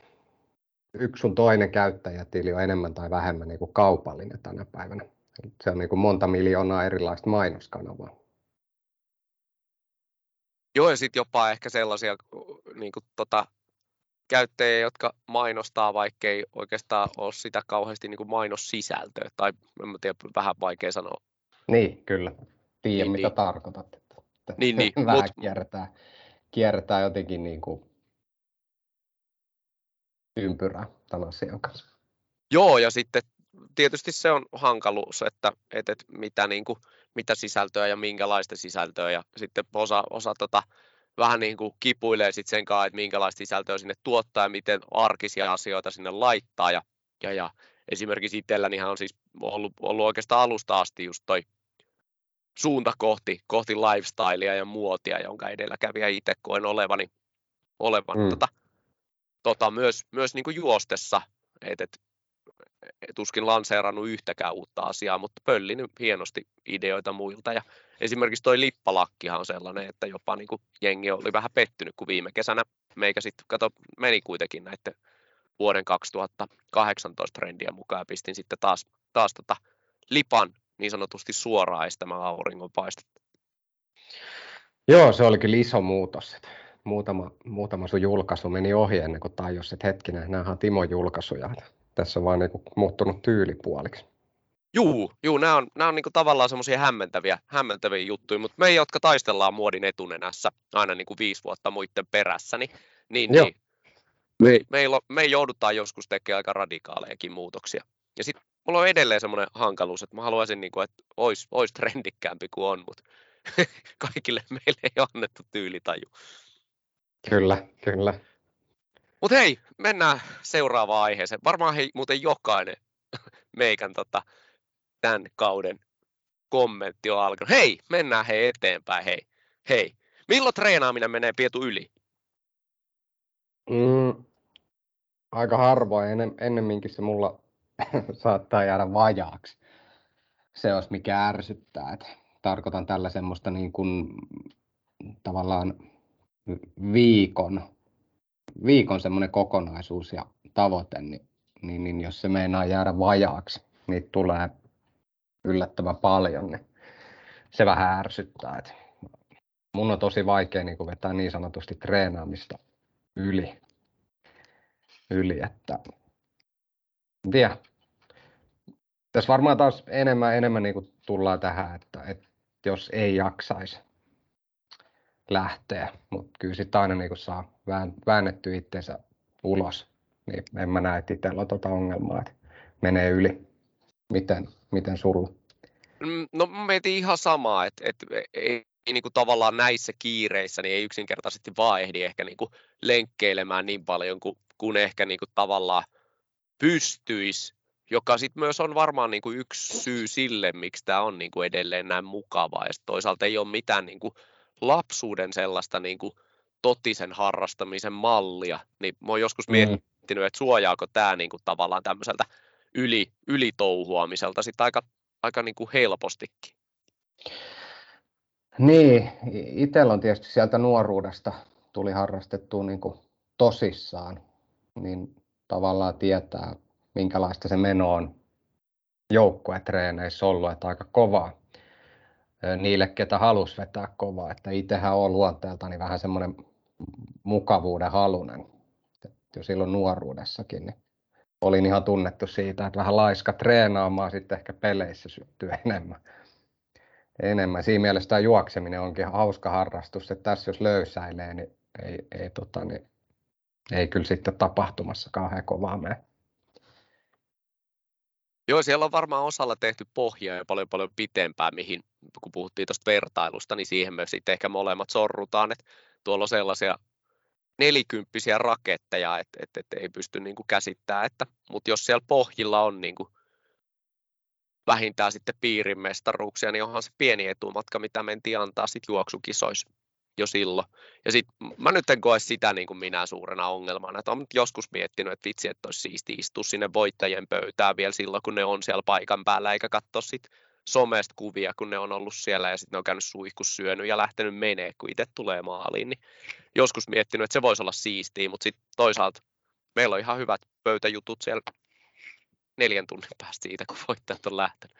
yksi sun toinen käyttäjätili on enemmän tai vähemmän niin kuin kaupallinen tänä päivänä. Eli se on niin kuin monta miljoonaa erilaista mainoskanavaa. Joo, ja sitten jopa ehkä sellaisia niin kuin käyttäjiä, jotka mainostaa, vaikkei oikeastaan ole sitä kauheasti niin kuin mainossisältöä. Tai en tiedä, vähän vaikea sanoa. Niin, kyllä. Tiedän, niin, mitä tarkoitat. Niin. Vähän kierretään jotenkin niin kuin ympyrää tämän asian kanssa. Joo, ja sitten tietysti se on hankaluus, että mitä sisältöä ja minkälaista sisältöä. Ja sitten osa vähän niin kuin kipuilee sit sen kanssa, että minkälaista sisältöä sinne tuottaa ja miten arkisia asioita sinne laittaa. Ja esimerkiksi itsellänihan on siis ollut oikeastaan alusta asti just toi suunta kohti lifestylea ja muotia, jonka edelläkävijä itse koen olevani myös niin kuin juostessa. Tuskin lanseerannut yhtäkään uutta asiaa, mutta pöllinyt hienosti ideoita muilta. Ja esimerkiksi toi lippalakkihan on sellainen, että jopa niin kuin jengi oli vähän pettynyt, kun viime kesänä meikä sitten meni kuitenkin näiden vuoden 2018 trendien mukaan ja pistin sitten taas lipan niin sanotusti suoraan estämään auringonpaistetta. Joo, se oli kyllä iso muutos. Muutama sun julkaisu meni ohi ennen kuin tajus, että hetkinen, nämä on Timon julkaisuja. Tässä on vaan niinku muuttunut tyylipuoliksi. Juu, nämä on niinku tavallaan semmoisia hämmentäviä juttuja, mutta me, jotka taistellaan muodin etunenässä aina niinku 5 vuotta muiden perässä, niin me joudutaan joskus tekemään aika radikaalejakin muutoksia. Ja sitten mulla on edelleen semmoinen hankaluus, että mä haluaisin, niinku, että olisi trendikkäämpi kuin on, mutta kaikille meille ei annettu tyylitaju. Kyllä. Mutta hei, mennään seuraavaan aiheeseen. Varmaan hei, muuten jokainen meikän tämän kauden kommentti on alkanut. Hei, mennään eteenpäin. Hei. Milloin treenaaminen menee Pietu yli? Aika harvoin. Ennemminkin se mulla saattaa jäädä vajaaksi. Se olisi mikä ärsyttää. Et tarkoitan tällä semmoista niin kuin, tavallaan viikon semmoinen kokonaisuus ja tavoite, niin jos se meinaa jäädä vajaaksi, niitä tulee yllättävän paljon, niin se vähän ärsyttää. Et mun on tosi vaikea niin kun vetää niin sanotusti treenaamista yli että en tiedä. Tässä varmaan taas enemmän niin kuin tullaan tähän, että jos ei jaksaisi lähteä, mutta kyllä sitten aina niin kuin saa väännettyä itsensä ulos, niin en mä näe, että itsellä on tuota ongelmaa, että menee yli. Miten suru? No mä mietin ihan samaa, että ei niin kuin tavallaan näissä kiireissä niin ei yksinkertaisesti vaan ehdi ehkä niin kuin lenkkeilemään niin paljon kuin ehkä niin kuin tavallaan pystyisi, joka sitten myös on varmaan niin kuin yksi syy sille, miksi tämä on niin kuin edelleen näin mukavaa. Ja toisaalta ei ole mitään niin kuin lapsuuden sellaista niin kuin totisen harrastamisen mallia. Niin mä oon joskus miettinyt, että suojaako tämä niin kuin tavallaan tämmöiseltä ylitouhuamiselta sit aika niin kuin helpostikin. Niin, itsellä on tietysti sieltä nuoruudesta tuli harrastettua niin kuin tosissaan, niin tavallaan tietää, minkälaista se meno on joukkuetreeneissä ollut, että aika kovaa niille, ketä halusi vetää kovaa. Että itsehän on luonteeltani vähän semmoinen mukavuuden halunen, jo silloin nuoruudessakin. Niin olin ihan tunnettu siitä, että vähän laiska treenaamaan, sitten ehkä peleissä syttyy enemmän. Siinä mielessä tämä juokseminen onkin hauska harrastus, että tässä jos löysäilee, niin ei kyllä sitten tapahtumassa kauhean kovaa mene. Joo, siellä on varmaan osalla tehty pohjaa jo paljon pitempään, mihin, kun puhuttiin tuosta vertailusta, niin siihen me sitten ehkä molemmat sorrutaan, että tuolla on sellaisia nelikymppisiä raketteja, että ei pysty niin kuin käsittämään, mutta jos siellä pohjilla on niin kuin vähintään sitten piirimestaruuksia, niin onhan se pieni etumatka, mitä mentiin antaa sitten juoksukisoissa jo silloin. Ja sitten mä nyt en koe sitä niin kuin minä suurena ongelmana, että olen joskus miettinyt, että vitsi, että olisi siistiä istua sinne voittajien pöytään vielä silloin, kun ne on siellä paikan päällä, eikä katsoa sitten somesta kuvia, kun ne on ollut siellä ja sitten ne on käynyt suihkussa, syönyt ja lähtenyt menee, kun itse tulee maaliin. Niin joskus miettinyt, että se voisi olla siistiä, mutta sitten toisaalta meillä on ihan hyvät pöytäjutut siellä 4 tunnin päästä siitä, kun voittajat on lähtenyt.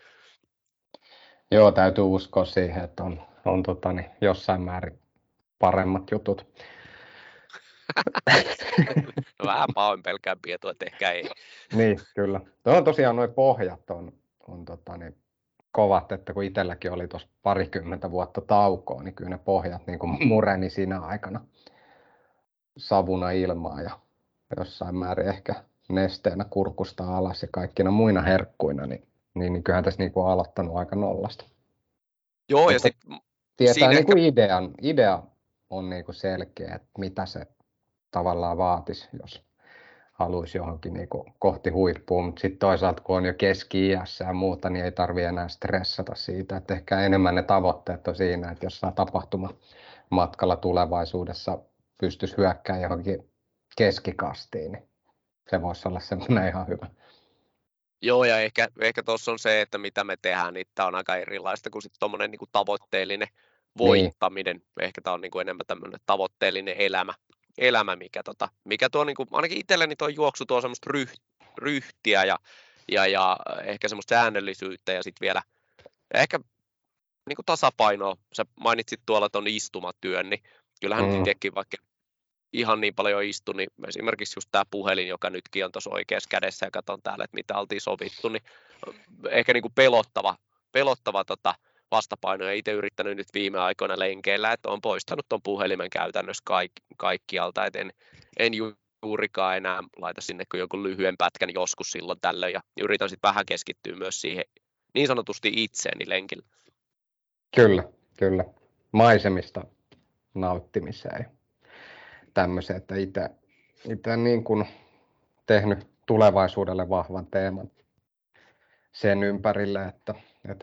Joo, täytyy uskoa siihen, että on jossain määrin paremmat jutut. No, vähän pahoin pelkään pietoa, että ehkä ei. Niin, kyllä. No, tosiaan nuo pohjat on kovat, että kun itselläkin oli tuossa 20 vuotta taukoa, niin kyllä ne pohjat niin kuin mureni siinä aikana savuna ilmaa ja jossain määrin ehkä nesteenä kurkusta alas ja kaikkina muina herkkuina, niin kyllähän tässä niin kuin aloittanut aika nollasta. Joo, mutta ja sitten tietää niin kuin idea on niin kuin selkeä, että mitä se tavallaan vaatisi, jos haluaisi johonkin niin kuin kohti huippua, mutta sitten toisaalta kun on jo keski-iässä ja muuta, niin ei tarvitse enää stressata siitä, että ehkä enemmän ne tavoitteet on siinä, että jossain tapahtumamatkalla tulevaisuudessa pystyisi hyökkäämään johonkin keskikastiin, niin se voisi olla semmoinen ihan hyvä. Joo, ja ehkä tuossa on se, että mitä me tehdään, niin tämä on aika erilaista kuin sitten tuommoinen niin kuin tavoitteellinen voittaminen. Niin. Ehkä tämä on niin kuin enemmän tämmöinen tavoitteellinen elämä mikä tuo, niin kuin, ainakin itselleni tuo juoksu tuo semmoista ryhtiä ja ehkä semmoista säännöllisyyttä ja sitten vielä ehkä niin kuin tasapainoa. Sä mainitsit tuolla tuon istumatyön, niin kyllähän itsekin vaikka ihan niin paljon istu, niin esimerkiksi just tämä puhelin, joka nytkin on tuossa oikeassa kädessä ja katson täällä, että mitä oltiin sovittu, niin ehkä niin kuin pelottava vastapaino. Ja itse yrittänyt nyt viime aikoina lenkeillä, että olen poistanut tuon puhelimen käytännössä kaikkialta, että en juurikaan enää laita sinne kuin jonkun lyhyen pätkän joskus silloin tällöin ja yritän sitten vähän keskittyä myös siihen niin sanotusti itseeni lenkillä. Kyllä. Maisemista nauttimiseen. Tämmöisen, että itse niin kuin tehnyt tulevaisuudelle vahvan teeman sen ympärille, että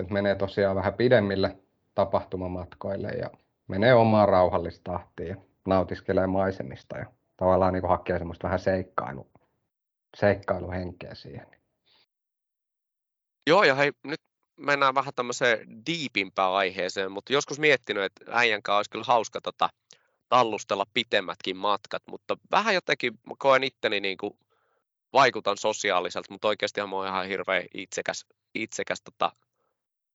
menee tosiaan vähän pidemmille tapahtumamatkoille ja menee omaan rauhallista tahtiin ja nautiskelee maisemista ja tavallaan niin kuin hakee semmoista vähän seikkailuhenkeä siihen. Joo, ja hei, nyt mennään vähän tämmöiseen diipimpään aiheeseen, mutta joskus miettinyt, että äijän kanssa olisi kyllä hauska tallustella pitemmätkin matkat, mutta vähän jotenkin mä koen itteni niin kuin vaikutan sosiaaliselta, mutta oikeastihan mä oon ihan hirveän itsekäs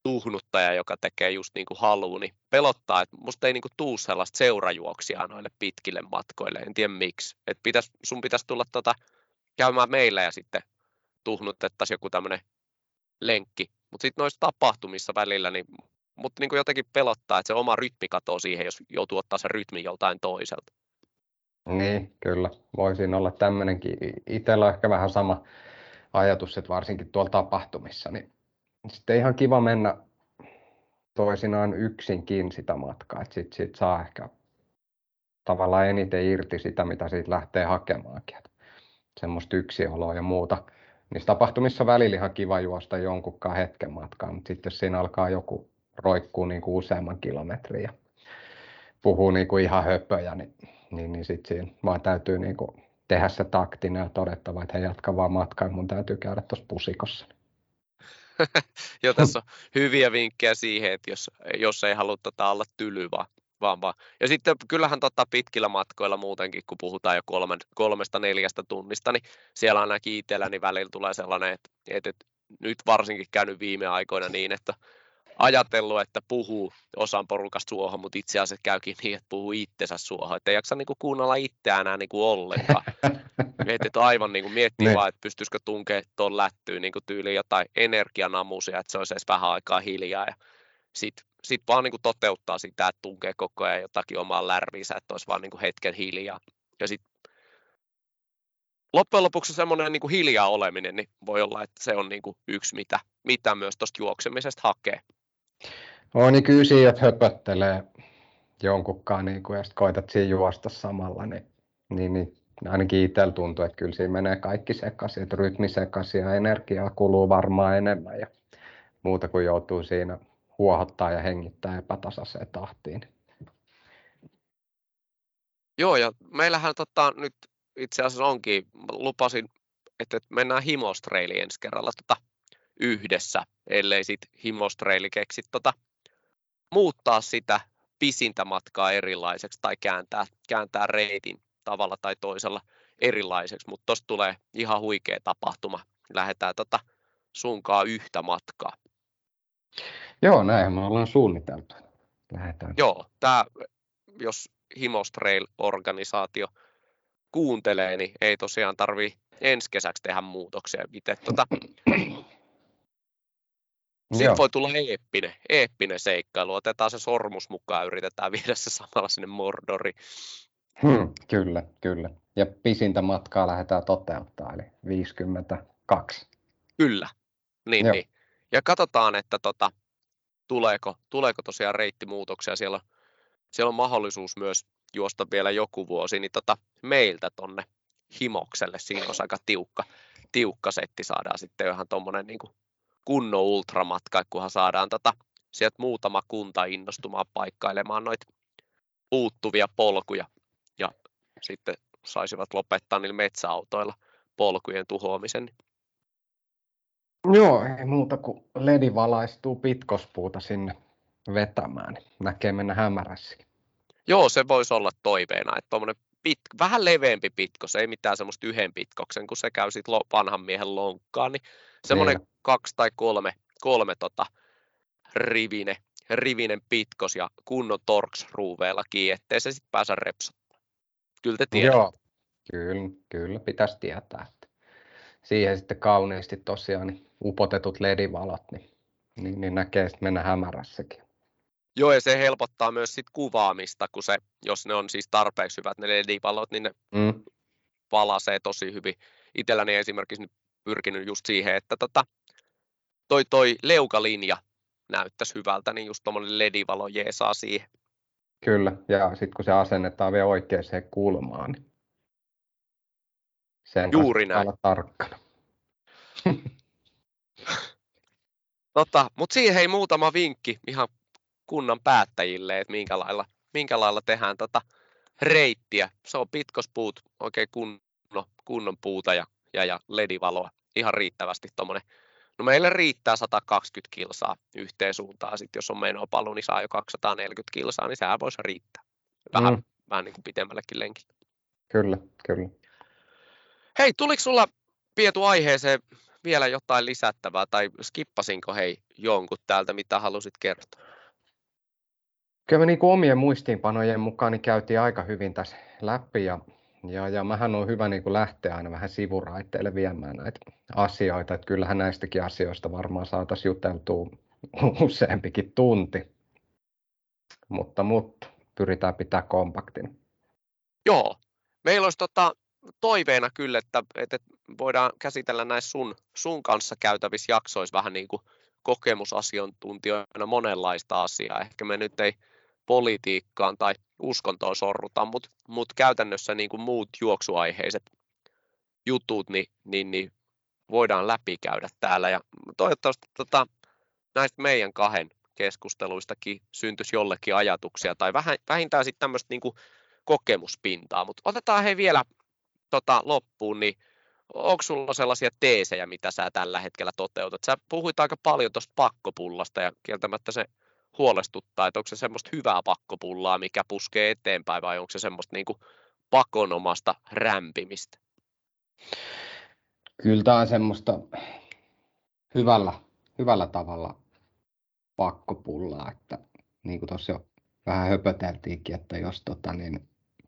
tuhnuttaja, joka tekee just niin kuin haluu, niin pelottaa, että musta ei niin kuin tuu sellaista seurajuoksijaa noille pitkille matkoille, en tiedä miksi. Että sun pitäisi tulla käymään meillä ja sitten tuhnutettaisiin joku tämmöinen lenkki, mutta sitten noissa tapahtumissa välillä, niin mutta niin kuin jotenkin pelottaa, että se oma rytmi katoo siihen, jos joutuu ottaa sen rytmin joltain toiselta. Niin, kyllä. Voisin olla tämmöinenkin. Itsellä on ehkä vähän sama ajatus, että varsinkin tuolla tapahtumissa, niin sitten ihan kiva mennä toisinaan yksinkin sitä matkaa, että sitten sit saa ehkä tavallaan eniten irti sitä, mitä siitä lähtee hakemaankin. Semmoista yksioloa ja muuta. Niissä tapahtumissa välillä ihan kiva juosta jonkunkaan hetken matkaa, mutta sitten jos siinä alkaa joku roikkuu niin kuin useamman kilometrin ja puhuu niin kuin ihan höpöjä, niin sitten siinä vaan täytyy niin kuin tehdä se taktinen ja todettava, että he jatka vaan matkaa, mun täytyy käydä tuossa pusikossa. Joo, tässä on hyviä vinkkejä siihen, että jos ei halua olla tyly vaan. Ja sitten kyllähän pitkillä matkoilla muutenkin, kun puhutaan jo 3-4 tunnista, niin siellä ainakin itselläni niin välillä tulee sellainen, että nyt varsinkin käynyt viime aikoina niin, että ajatellut, että puhuu osan porukasta suohon, mutta itse asiassa käykin niin, että puhuu itsensä suohon. Että ei jaksa niinku kuunnella itseään enää niinku ollenkaan. Et aivan niinku miettii vaan, että pystyisikö tunkemaan tuon lättyyn niinku tyyliin jotain energianamusia, että se olisi edes vähän aikaa hiljaa. Sitten vaan niinku toteuttaa sitä, että tunkee koko ajan jotakin omaa lärviinsä, että olisi vaan niinku hetken hiljaa. Ja sitten loppujen lopuksi semmoinen niinku hiljaa oleminen niin voi olla, että se on niinku yksi, mitä myös tuosta juoksemisesta hakee. On niin kyllä siinä, että höpöttelee jonkunkaan niin kuin, ja sitten koetat siinä juosta samalla, niin ainakin itsellä tuntuu, että kyllä siinä menee kaikki sekaisin, että rytmi sekaisin ja energiaa kuluu varmaan enemmän ja muuta kuin joutuu siinä huohottaa ja hengittää epätasaiseen tahtiin. Joo, ja meillähän nyt itse asiassa onkin, lupasin, että mennään himostreiliin ensi kerralla yhdessä, ellei sitten himostreili keksi muuttaa sitä pisintä matkaa erilaiseksi tai kääntää reitin tavalla tai toisella erilaiseksi, mutta tuosta tulee ihan huikea tapahtuma. Lähdetään sunkaan yhtä matkaa. Joo, näinhän me ollaan suunniteltu. Lähdetään. Joo, jos himostreil-organisaatio kuuntelee, niin ei tosiaan tarvitse ensi kesäksi tehdä muutoksia. Itse sitten voi tulla eeppinen seikkailu. Otetaan se sormus mukaan ja yritetään viedä se samalla sinne Mordoriin. Kyllä. Ja pisintä matkaa lähdetään toteuttaa, eli 52. Kyllä, niin. Ja katsotaan, että tuleeko tosiaan reittimuutoksia. Siellä on mahdollisuus myös juosta vielä joku vuosi, niin meiltä tonne himokselle. Siinä on aika tiukka setti, saadaan sitten ihan tuommoinen niinku kunnon ultramatka, kunhan saadaan sieltä muutama kunta innostumaan paikkailemaan noita puuttuvia polkuja ja sitten saisivat lopettaa niillä metsäautoilla polkujen tuhoamisen. Joo, ei muuta kuin ledi valaistuu pitkospuuta sinne vetämään, näkee mennä hämärässäkin. Joo, se voisi olla toiveena, että tuommoinen vähän leveämpi pitkos, ei mitään semmoista yhden pitkoksen, kun se käy sitten vanhan miehen lonkkaan, niin semmoinen 2 tai 3 rivinen pitkos ja kunnon torksruuveellakin, ettei se sitten pääse repsottaa. Kyllä te tiedätte. Joo, kyllä pitäisi tietää. Siihen sitten kauniisti tosiaan niin upotetut ledivalot, niin näkee sitten mennä hämärässäkin. Joo, ja se helpottaa myös sit kuvaamista, kun jos ne on siis tarpeeksi hyvät ne ledivalot, niin ne valaisee tosi hyvin. Itselläni esimerkiksi pyrkinyt just siihen, että toi leukalinja näyttäisi hyvältä, niin just tuommoinen ledivalo jeesaa siihen. Kyllä, ja sitten kun se asennetaan vielä oikeaan kulmaan, niin sen juuri näin. Olla tarkkana. Mutta siihen ei muutama vinkki ihan kunnan päättäjille, että minkä lailla tehdään reittiä. Se on pitkospuut, oikein kunnon puuta ja ledivaloa. Ihan riittävästi tuommoinen No meillä riittää 120 kilsaa yhteen suuntaan. Sitten jos on menopallo, niin saa jo 240 kilsaa, niin sehän voisi riittää. Vähän niin kuin pitemmällekin lenkille. Kyllä. Hei, tuliko sulla Pietu aiheeseen vielä jotain lisättävää, tai skippasinko jonkun täältä, mitä halusit kertoa? Kyllä me niin kuin omien muistiinpanojen mukaan niin käytiin aika hyvin tässä läpi, ja mähän on hyvä niin kuin lähteä aina vähän sivuraitteille viemään näitä asioita, että kyllähän näistäkin asioista varmaan saataisiin juteltua useampikin tunti, mutta pyritään pitää kompaktina. Joo, meillä olisi toiveena kyllä, että voidaan käsitellä näissä sun kanssa käytävissä jaksoissa vähän niin kuin kokemusasiantuntijoina monenlaista asiaa. Ehkä me nyt ei politiikkaan tai uskontoon sorruta, mutta käytännössä niin kuin muut juoksuaiheiset jutut niin voidaan läpikäydä täällä. Ja toivottavasti näistä meidän kahden keskusteluistakin syntyisi jollekin ajatuksia tai vähintään sitten tämmöistä niin kuin kokemuspintaa. Mutta otetaan vielä loppuun, niin onko sulla sellaisia teesejä, mitä sä tällä hetkellä toteutat? Sä puhuit aika paljon tuosta pakkopullasta ja kieltämättä se huolestuttaa, että onko se semmoista hyvää pakkopullaa, mikä puskee eteenpäin, vai onko se semmoista niin kuin pakonomasta rämpimistä? Kyllä tämä on semmoista hyvällä tavalla pakkopullaa, että niin kuin tuossa jo vähän höpöteltiinkin, että jos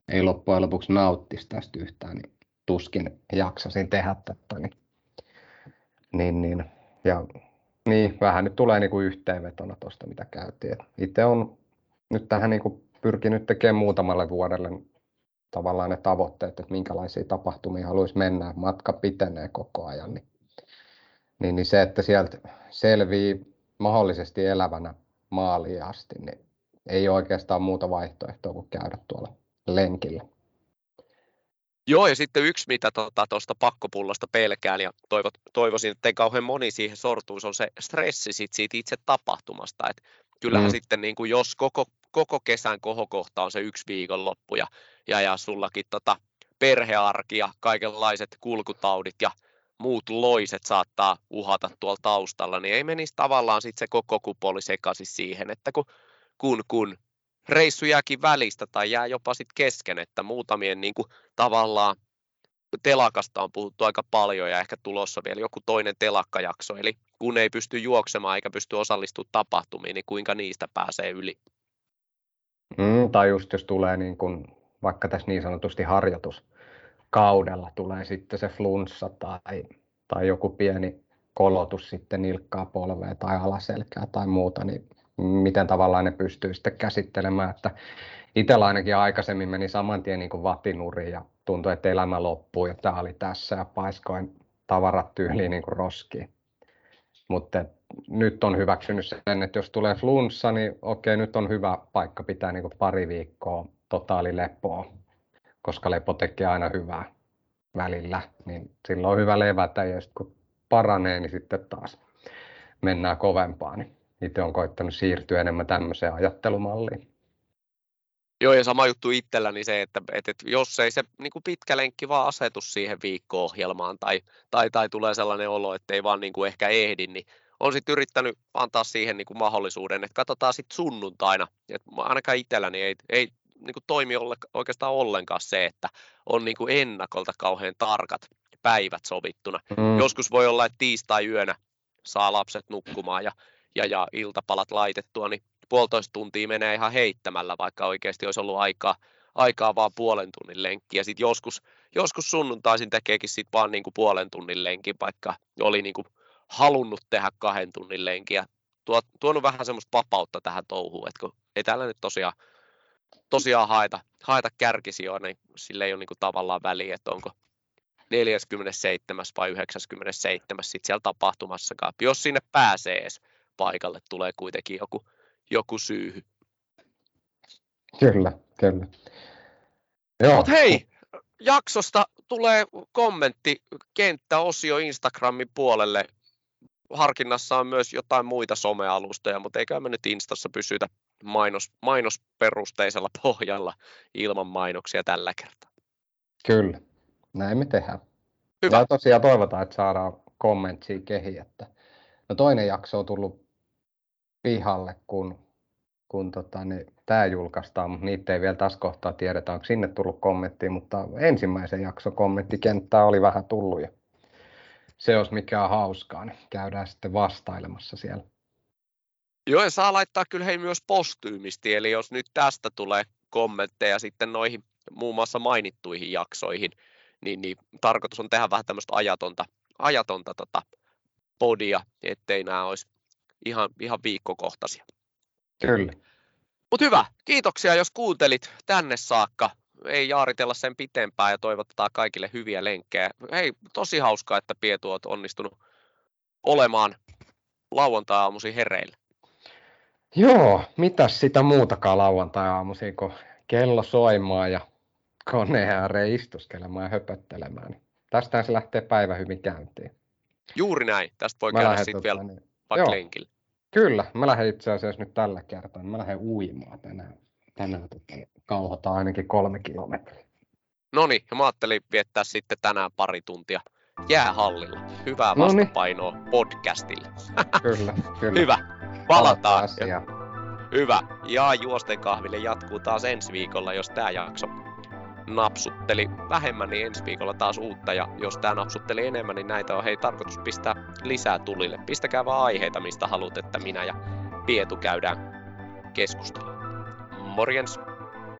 ei loppujen lopuksi nauttisi tästä yhtään, niin tuskin jaksasin tehdä tätä. Vähän nyt tulee niin kuin yhteenvetona tuosta, mitä käytiin. Itse olen nyt tähän niin kuin pyrkinyt tekemään muutamalle vuodelle tavallaan ne tavoitteet, että minkälaisia tapahtumia haluaisi mennä. Matka pitenee koko ajan. Niin se, että sieltä selvii mahdollisesti elävänä maaliin asti, niin ei oikeastaan muuta vaihtoehtoa kuin käydä tuolla lenkillä. Joo, ja sitten yksi, mitä tuosta pakkopullosta pelkään, ja toivoisin, että ei kauhean moni siihen sortuisi, on se stressi siitä itse tapahtumasta. Et kyllähän sitten, niin kuin jos koko kesän kohokohta on se yksi viikonloppu, ja sullakin perhearki ja kaikenlaiset kulkutaudit ja muut loiset saattaa uhata tuolla taustalla, niin ei menisi tavallaan sitten se koko kupoli sekaisin siihen, että kun reissu jääkin välistä tai jää jopa sitten kesken, että muutamien niin kuin, tavallaan telakasta on puhuttu aika paljon ja ehkä tulossa vielä joku toinen telakkajakso, eli kun ei pysty juoksemaan eikä pysty osallistumaan tapahtumiin, niin kuinka niistä pääsee yli? Tai just jos tulee niin kuin, vaikka tässä niin sanotusti harjoituskaudella tulee sitten se flunssa tai joku pieni kolotus sitten nilkkaa polvea tai alaselkää tai muuta, niin miten tavallaan ne pystyy sitten käsittelemään, että itsellä ainakin aikaisemmin meni saman tien niin kuin vatinuriin ja tuntui, että elämä loppuu ja tämä oli tässä ja paiskoin tavarat tyyliin niin kuin roskiin. Mutta nyt on hyväksynyt sen, että jos tulee flunssa, niin okei, nyt on hyvä paikka pitää niin kuin pari viikkoa totaalilepoa, koska lepo tekee aina hyvää välillä, niin silloin on hyvä levätä ja sitten kun paranee, niin sitten taas mennään kovempaan. Niin itse olen koittanut siirtyä enemmän tämmöiseen ajattelumalliin. Joo, ja sama juttu itselläni se, että jos ei se niin kuin pitkä lenkki vaan asetu siihen viikko-ohjelmaan tai tulee sellainen olo, että ei vaan niin kuin ehkä ehdi, niin olen sitten yrittänyt antaa siihen niin kuin mahdollisuuden, että katsotaan sitten sunnuntaina. Et ainakaan itselläni ei niin kuin toimi oikeastaan ollenkaan se, että on niin kuin ennakolta kauhean tarkat päivät sovittuna. Joskus voi olla, että tiistai-yönä saa lapset nukkumaan ja iltapalat laitettua, niin puolitoista tuntia menee ihan heittämällä, vaikka oikeasti olisi ollut aikaa vaan puolen tunnin lenkki. Ja sitten joskus sunnuntaisin tekeekin sitten vaan niinku puolen tunnin lenkin, vaikka oli niinku halunnut tehdä 2 tunnin lenkiä. Tuonut vähän semmoista vapautta tähän touhuun, että kun ei täällä nyt tosiaan haeta kärkisijoita, niin sillä ei ole niinku tavallaan väliä, että onko 47. vai 97. sitten siellä tapahtumassakaan. Jos sinne pääsee edes paikalle, tulee kuitenkin joku syyhy. Kyllä. Mutta hei, jaksosta tulee kommentti kenttäosio Instagramin puolelle. Harkinnassa on myös jotain muita somealustoja, mutta eiköhän me nyt Instassa pysytä mainosperusteisella pohjalla ilman mainoksia tällä kertaa. Kyllä, näin me tehdään. Hyvä. Ja tosiaan toivotaan, että saadaan kommenttia kehiin, että No toinen jakso on tullut pihalle, kun tämä julkaistaan, mutta niitä ei vielä tässä kohtaa tiedetä, onko sinne tullut kommenttia, mutta ensimmäisen jakson kommenttikenttää oli vähän tullut ja se olisi mikään hauskaa, niin käydään sitten vastailemassa siellä. Joo, ja saa laittaa kyllä hei myös postyymisti, eli jos nyt tästä tulee kommentteja sitten noihin muun muassa mainittuihin jaksoihin, niin tarkoitus on tehdä vähän tämmöistä ajatonta podia, ettei nämä olisi ihan viikkokohtaisia. Kyllä. Mut hyvä, kiitoksia jos kuuntelit tänne saakka. Ei jaaritella sen pitempään ja toivotetaan kaikille hyviä lenkkejä. Hei, tosi hauskaa, että Pietu on onnistunut olemaan lauantai-aamuisin hereillä. Joo, mitäs sitä muutakaan lauantai-aamuisin, kun kello soimaan ja koneen ääreen istuskelemaan ja höpöttelemään. Tästähän se lähtee päivä hyvin käyntiin. Juuri näin, tästä voi käydä sitten vielä vaikka lenkille. Kyllä, mä lähden itse asiassa nyt tällä kertaa, mä lähden uimaan tänään kauhotaan ainakin 3 kilometriä. Noniin, ja mä ajattelin viettää sitten tänään pari tuntia jäähallilla. Hyvää vastapainoa podcastille. Kyllä. Hyvä, palataan. Ja hyvä, ja Juosten kahville jatkuu taas ensi viikolla, jos tää jakso napsutteli vähemmän, niin ensi viikolla taas uutta, ja jos tämä napsutteli enemmän, niin näitä on hei tarkoitus pistää lisää tulille. Pistäkää vaan aiheita, mistä haluat, että minä ja Pietu käydään keskustelua. Morjens!